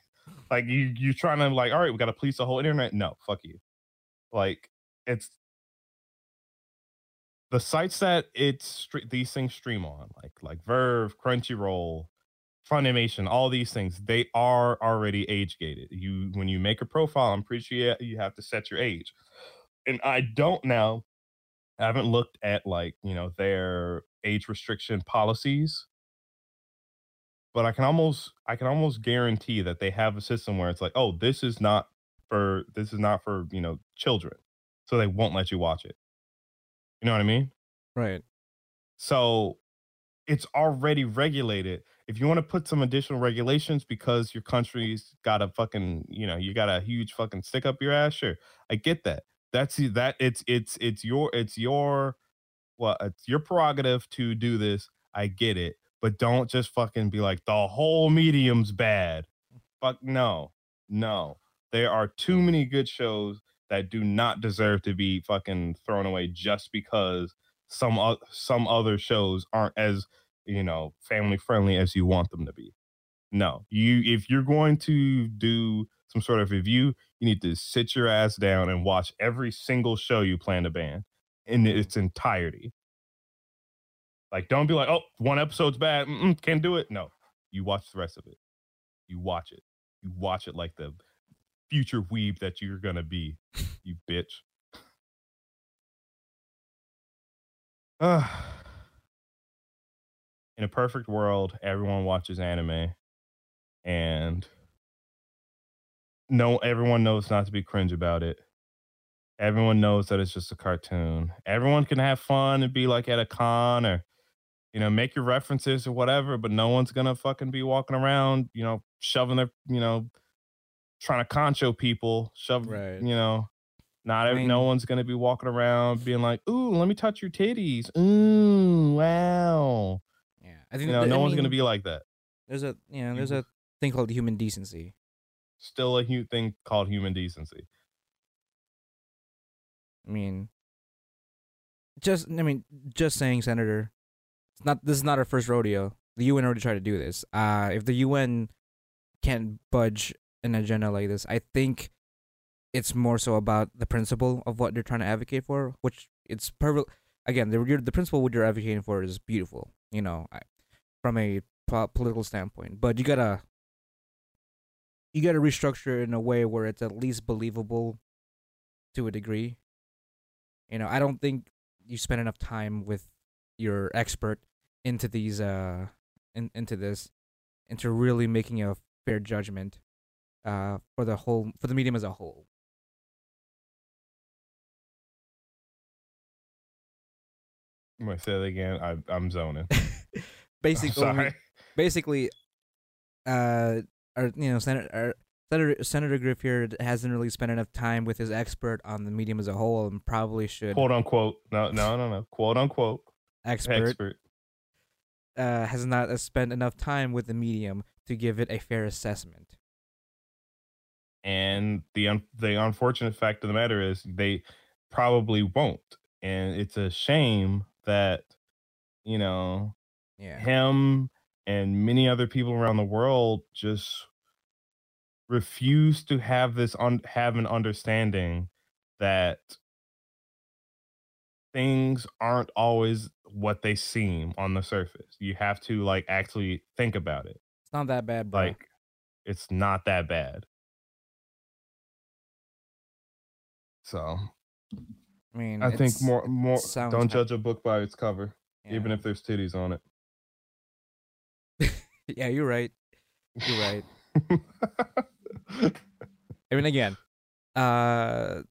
like you you trying to like, all right, we got to police the whole internet. No, fuck you. Like, it's the sites that it's these things stream on, like like Verve, Crunchyroll, Funimation, all these things, they are already age gated. You, when you make a profile, I'm pretty sure you have to set your age. And I don't know. I haven't looked at like, you know, their age restriction policies, but I can almost, I can almost guarantee that they have a system where it's like, oh, this is not for, this is not for, you know, children. So they won't let you watch it. You know what I mean? Right. So it's already regulated. If you want to put some additional regulations because your country's got a fucking, you know, you got a huge fucking stick up your ass, sure, I get that. That's that. It's it's it's your it's your well, it's your prerogative to do this. I get it, but don't just fucking be like the whole medium's bad. Fuck no, no. There are too many good shows that do not deserve to be fucking thrown away just because some uh, some other shows aren't as, you know, family friendly as you want them to be. No, you, if you're going to do some sort of review, you need to sit your ass down and watch every single show you plan to ban in its entirety. Like, don't be like, oh, one episode's bad, mm-mm, can't do it. No, you watch the rest of it. You watch it. You watch it like the future weeb that you're gonna be, you bitch. Uh, in a perfect world, everyone watches anime, and no, everyone knows not to be cringe about it. Everyone knows that it's just a cartoon. Everyone can have fun and be like at a con or, you know, make your references or whatever, but no one's gonna fucking be walking around, you know, shoving their, you know, trying to concho people, shove, right. you know. Not every, I mean, no one's gonna be walking around being like, "Ooh, let me touch your titties." Ooh, wow. I think you know, that, no I one's mean, gonna be like that. There's a you know, there's a thing called human decency. Still a huge thing called human decency. I mean, just I mean, just saying, Senator, it's not. This is not our first rodeo. The U N already tried to do this. Uh, if the U N can't budge an agenda like this, I think it's more so about the principle of what they're trying to advocate for, which it's perfect. Again, the the principle what you're advocating for is beautiful. You know, I, from a political standpoint, but you gotta you gotta restructure it in a way where it's at least believable to a degree. You know, I don't think you spend enough time with your expert into these uh in, into this into really making a fair judgment uh for the whole for the medium as a whole. I'm gonna say that again. I, I'm zoning. Basically, I'm sorry. basically, uh, our you know Senator our, Senator Senator Griff here hasn't really spent enough time with his expert on the medium as a whole, and probably should. Quote unquote. No, no, no, no. Quote unquote. Expert. Expert. Uh, has not spent enough time with the medium to give it a fair assessment. And the un- the unfortunate fact of the matter is they probably won't, and it's a shame. That, you know, yeah. him and many other people around the world just refuse to have this un- have an understanding that things aren't always what they seem on the surface. You have to like actually think about it. It's not that bad, bro. Like, it's not that bad. So. I mean, I think more, more. Don't judge a book by its cover, yeah. even if there's titties on it. Yeah, you're right. You're right. I mean, again, uh,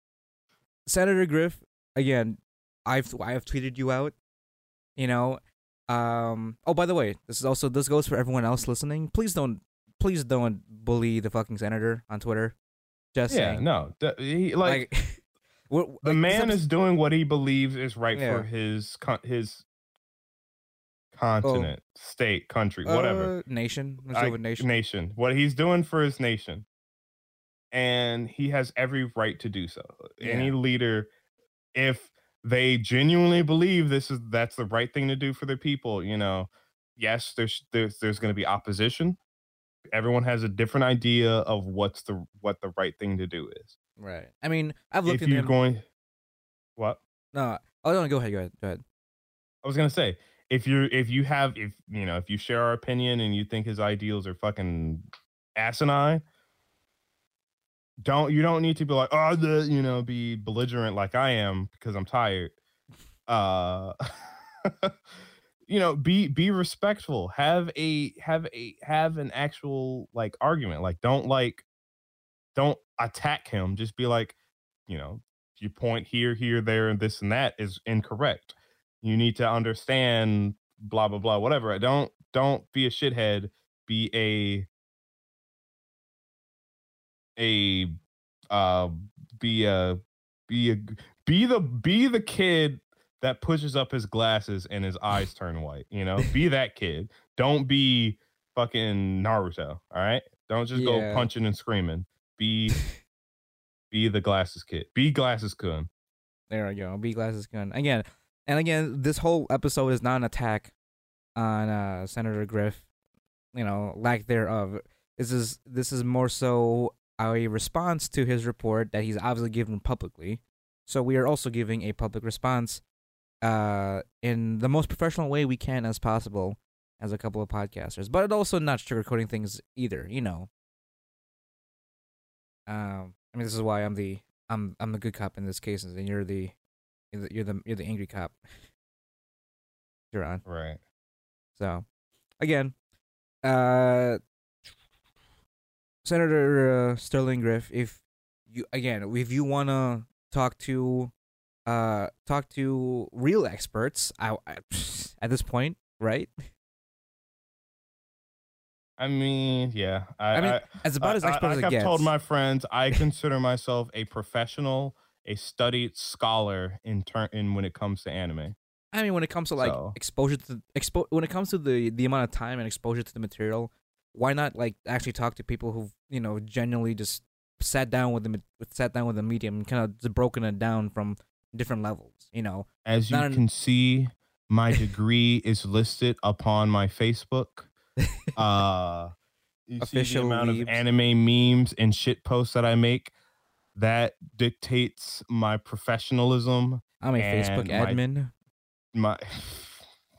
Senator Griff. Again, I've I've tweeted you out. You know. Um. Oh, by the way, this is also this goes for everyone else listening. Please don't, please don't bully the fucking senator on Twitter. Just yeah, saying. no, he, like. like We're, the like, man is doing what he believes is right yeah. for his his continent, oh. state, country, whatever. Uh, nation. Let's go with nation. Nation. What he's doing for his nation. And he has every right to do so. Yeah. Any leader, if they genuinely believe this is that's the right thing to do for their people, you know, yes, there's there's, there's going to be opposition. Everyone has a different idea of what's the what the right thing to do is. Right. I mean, I've looked at them. If you're going, what? No. Oh, no, go ahead. Go ahead. Go ahead. I was gonna say, if you're if you have if you know if you share our opinion and you think his ideals are fucking asinine, don't you don't need to be like, oh, the you know be belligerent like I am because I'm tired. Uh, you know, be be respectful. Have a have a have an actual like argument. Like, don't like don't attack him. Just be like, you know, your point here, here, there, and this and that is incorrect. You need to understand blah blah blah whatever. Don't don't be a shithead. Be a a uh be a be a be the be the kid that pushes up his glasses and his eyes turn white. You know, be that kid. Don't be fucking Naruto. All right, don't just yeah. go punching and screaming. Be be the glasses kid. Be glasses kun. There we go. Be glasses kun again. And again, this whole episode is not an attack on uh, Senator Griff, you know, lack thereof. This is this is more so a response to his report that he's obviously given publicly. So we are also giving a public response uh, in the most professional way we can as possible as a couple of podcasters. But it also not sugarcoating things either, you know. Um, I mean, this is why I'm the I'm I'm the good cop in this case, and you're the. You're the, you're the you're the angry cop. You're on. Right. So, again, uh, Senator uh, Sterling Griff, if you again, if you wanna talk to, uh, talk to real experts, I, I at this point, right? I mean, yeah. I, I mean, I, as about I, as expert I, as it I've gets. Told my friends, I consider myself a professional. A studied scholar in turn in when it comes to anime. I mean, when it comes to like so. exposure to expo- when it comes to the, the amount of time and exposure to the material, why not like actually talk to people who you know genuinely just sat down with the sat down with the medium and kind of just broken it down from different levels. You know, as you an- can see, my degree is listed upon my Facebook. Uh, you Official see the amount weebs. Of anime memes and shit posts that I make. That dictates my professionalism. I'm a Facebook admin. My,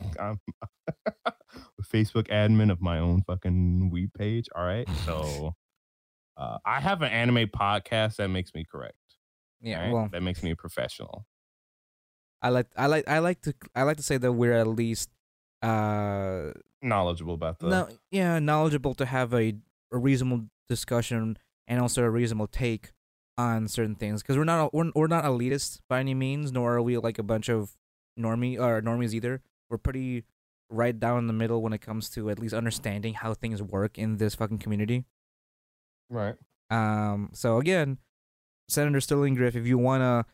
my I'm a Facebook admin of my own fucking weeb page. All right. So uh, I have an anime podcast that makes me correct. Yeah. Right? Well, that makes me a professional. I like I like I like to I like to say that we're at least uh, knowledgeable about the no, yeah, knowledgeable to have a, a reasonable discussion and also a reasonable take. On certain things, because we're not we're, we're not elitist by any means, nor are we like a bunch of normie or normies either. We're pretty right down the middle when it comes to at least understanding how things work in this fucking community. Right. Um. So again, Senator Sterling Griff, if you wanna,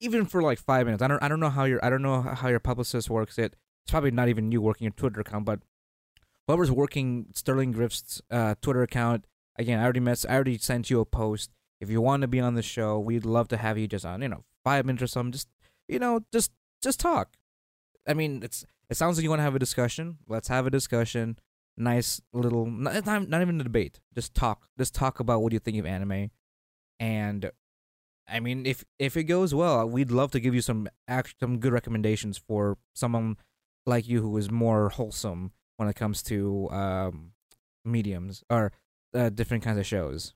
even for like five minutes, I don't I don't know how your I don't know how your publicist works it. It's probably not even you working your Twitter account, but whoever's working Sterling Griff's uh, Twitter account, again, I already mess I already sent you a post. If you want to be on the show, we'd love to have you just on, you know, five minutes or something. Just, you know, just just talk. I mean, it's it sounds like you want to have a discussion. Let's have a discussion. Nice little, not, not even a debate. Just talk. Just talk about what you think of anime. And, I mean, if if it goes well, we'd love to give you some act, some good recommendations for someone like you who is more wholesome when it comes to um, mediums or uh, different kinds of shows.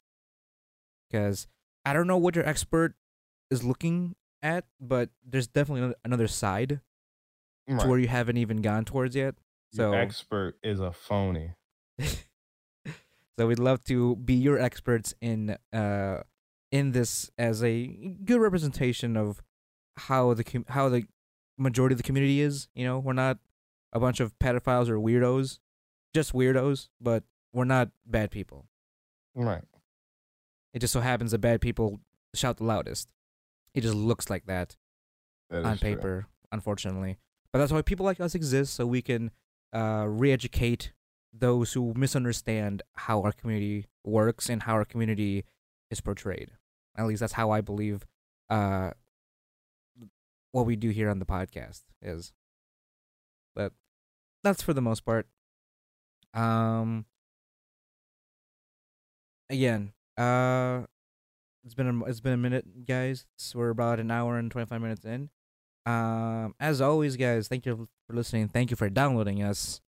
Because I don't know what your expert is looking at, but there's definitely another side right. to where you haven't even gone towards yet. So your expert is a phony. So we'd love to be your experts in uh in this as a good representation of how the com- how the majority of the community is. You know, we're not a bunch of pedophiles or weirdos, just weirdos, but we're not bad people. Right. It just so happens that bad people shout the loudest. It just looks like that, that on paper, true. Unfortunately. But that's why people like us exist, so we can uh, re-educate those who misunderstand how our community works and how our community is portrayed. At least that's how I believe uh, what we do here on the podcast is. But that's for the most part. Um. Again, uh, it's been a, it's been a minute, guys. So we're about an hour and twenty-five minutes in. Um, as always, guys, thank you for listening. Thank you for downloading us.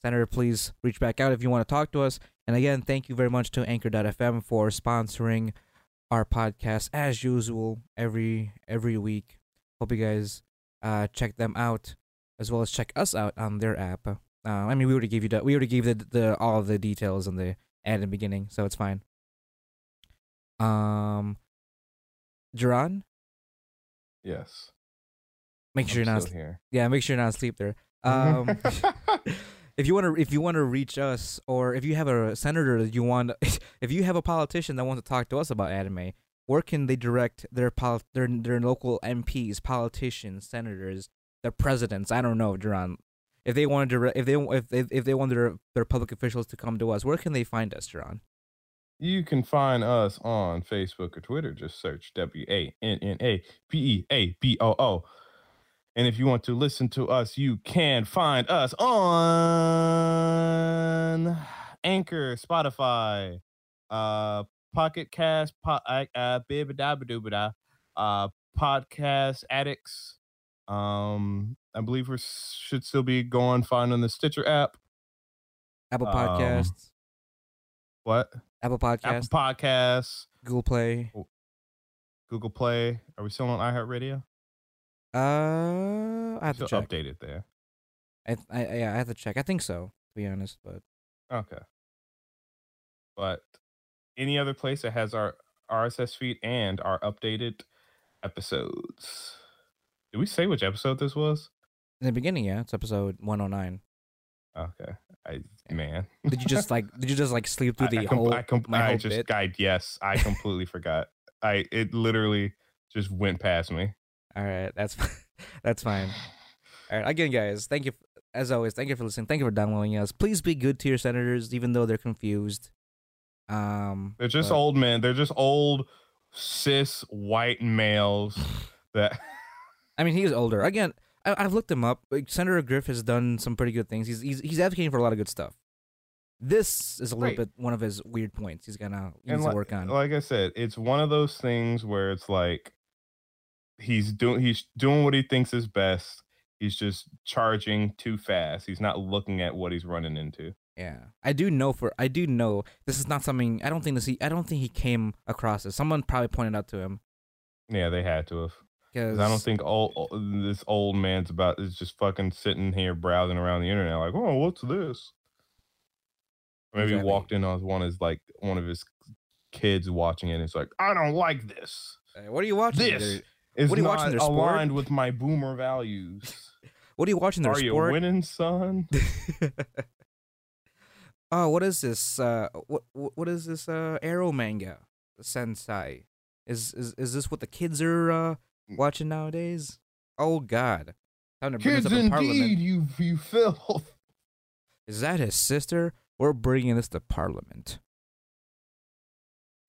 Senator, please reach back out if you want to talk to us. And again, thank you very much to Anchor dot f m for sponsoring our podcast as usual every every week. Hope you guys uh check them out as well as check us out on their app. Uh, I mean, we already gave you that. We already gave the, the all of the details in the ad in the beginning, so it's fine. Um, Jaron? Yes. Make sure I'm you're not here. Yeah, make sure you're not asleep there. Um, if you want to, if you want to reach us, or if you have a senator that you want, if you have a politician that wants to talk to us about anime, where can they direct their pol- their their local M Ps, politicians, senators, their presidents? I don't know, Jaron. If they want to direct, if they if they, if they want their, their public officials to come to us, where can they find us, Jaron? You can find us on Facebook or Twitter. Just search W A N N A B E A B O O. And if you want to listen to us, you can find us on Anchor, Spotify, uh, Pocket Cast, po- uh, uh, Podcast Addicts. Um, I believe we should still be going fine on the Stitcher app. Apple Podcasts. Um, what? Apple Podcasts. Apple Podcasts. Google Play. Google Play. Are we still on iHeartRadio? Uh, I have Still to check. Update it there. I, I, yeah, I have to check. I think so, to be honest. But okay. But any other place that has our R S S feed and our updated episodes? Did we say which episode this was? In the beginning, yeah, it's episode one oh nine. Okay, I yeah. man. Did you just like? Did you just like sleep through the I, I com- whole? I, com- I whole just bit? I, yes, I completely forgot. I it literally just went past me. All right, that's that's fine. All right, again, guys, thank you as always. Thank you for listening. Thank you for downloading us. Please be good to your senators, even though they're confused. Um, they're just but... old men. They're just old cis white males. That I mean, he's older. Again, I, I've looked him up. Like, Senator Griff has done some pretty good things. He's he's he's advocating for a lot of good stuff. This is a little right. bit one of his weird points. He's gonna he needs like, to work on. Like I said, it's one of those things where it's like. He's doing he's doing what he thinks is best. He's just charging too fast. He's not looking at what he's running into. Yeah. I do know for I do know this is not something I don't think this he, I don't think he came across this. Someone probably pointed out to him. Yeah, they had to have. Because I don't think all, all this old man's about is just fucking sitting here browsing around the internet like, "Oh, what's this?" Or maybe exactly. he walked in on one of his like one of his kids watching it and it's like, "I don't like this." Hey, what are you watching? This. Today? Is what are you not watching there, sport? Aligned with my boomer values. What are you watching there, are sport? Are you winning, son? Oh, what is this? Uh, what what is this? Uh, Eromanga Sensei. Is is is this what the kids are uh, watching nowadays? Oh God! Time to bring kids this up in indeed, Parliament. you you filth. Is that his sister? We're bringing this to Parliament.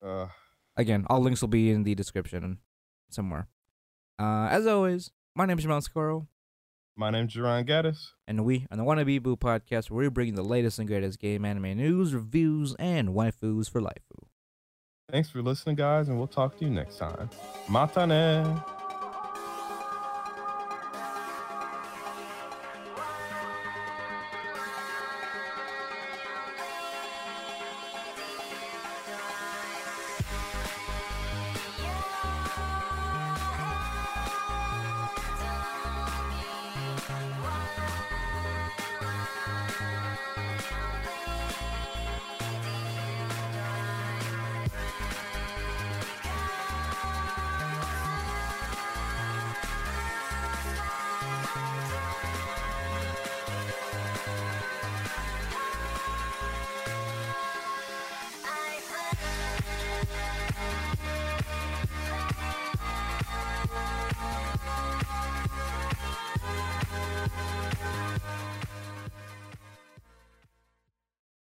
Uh, Again, all links will be in the description somewhere. Uh, as always, my name is Jamal Socorro. My name is Jaron Gaddis. And we on the Wannabe Boo Podcast, where we bring the latest and greatest game anime news, reviews, and waifus for life. Thanks for listening, guys, and we'll talk to you next time. Mata ne!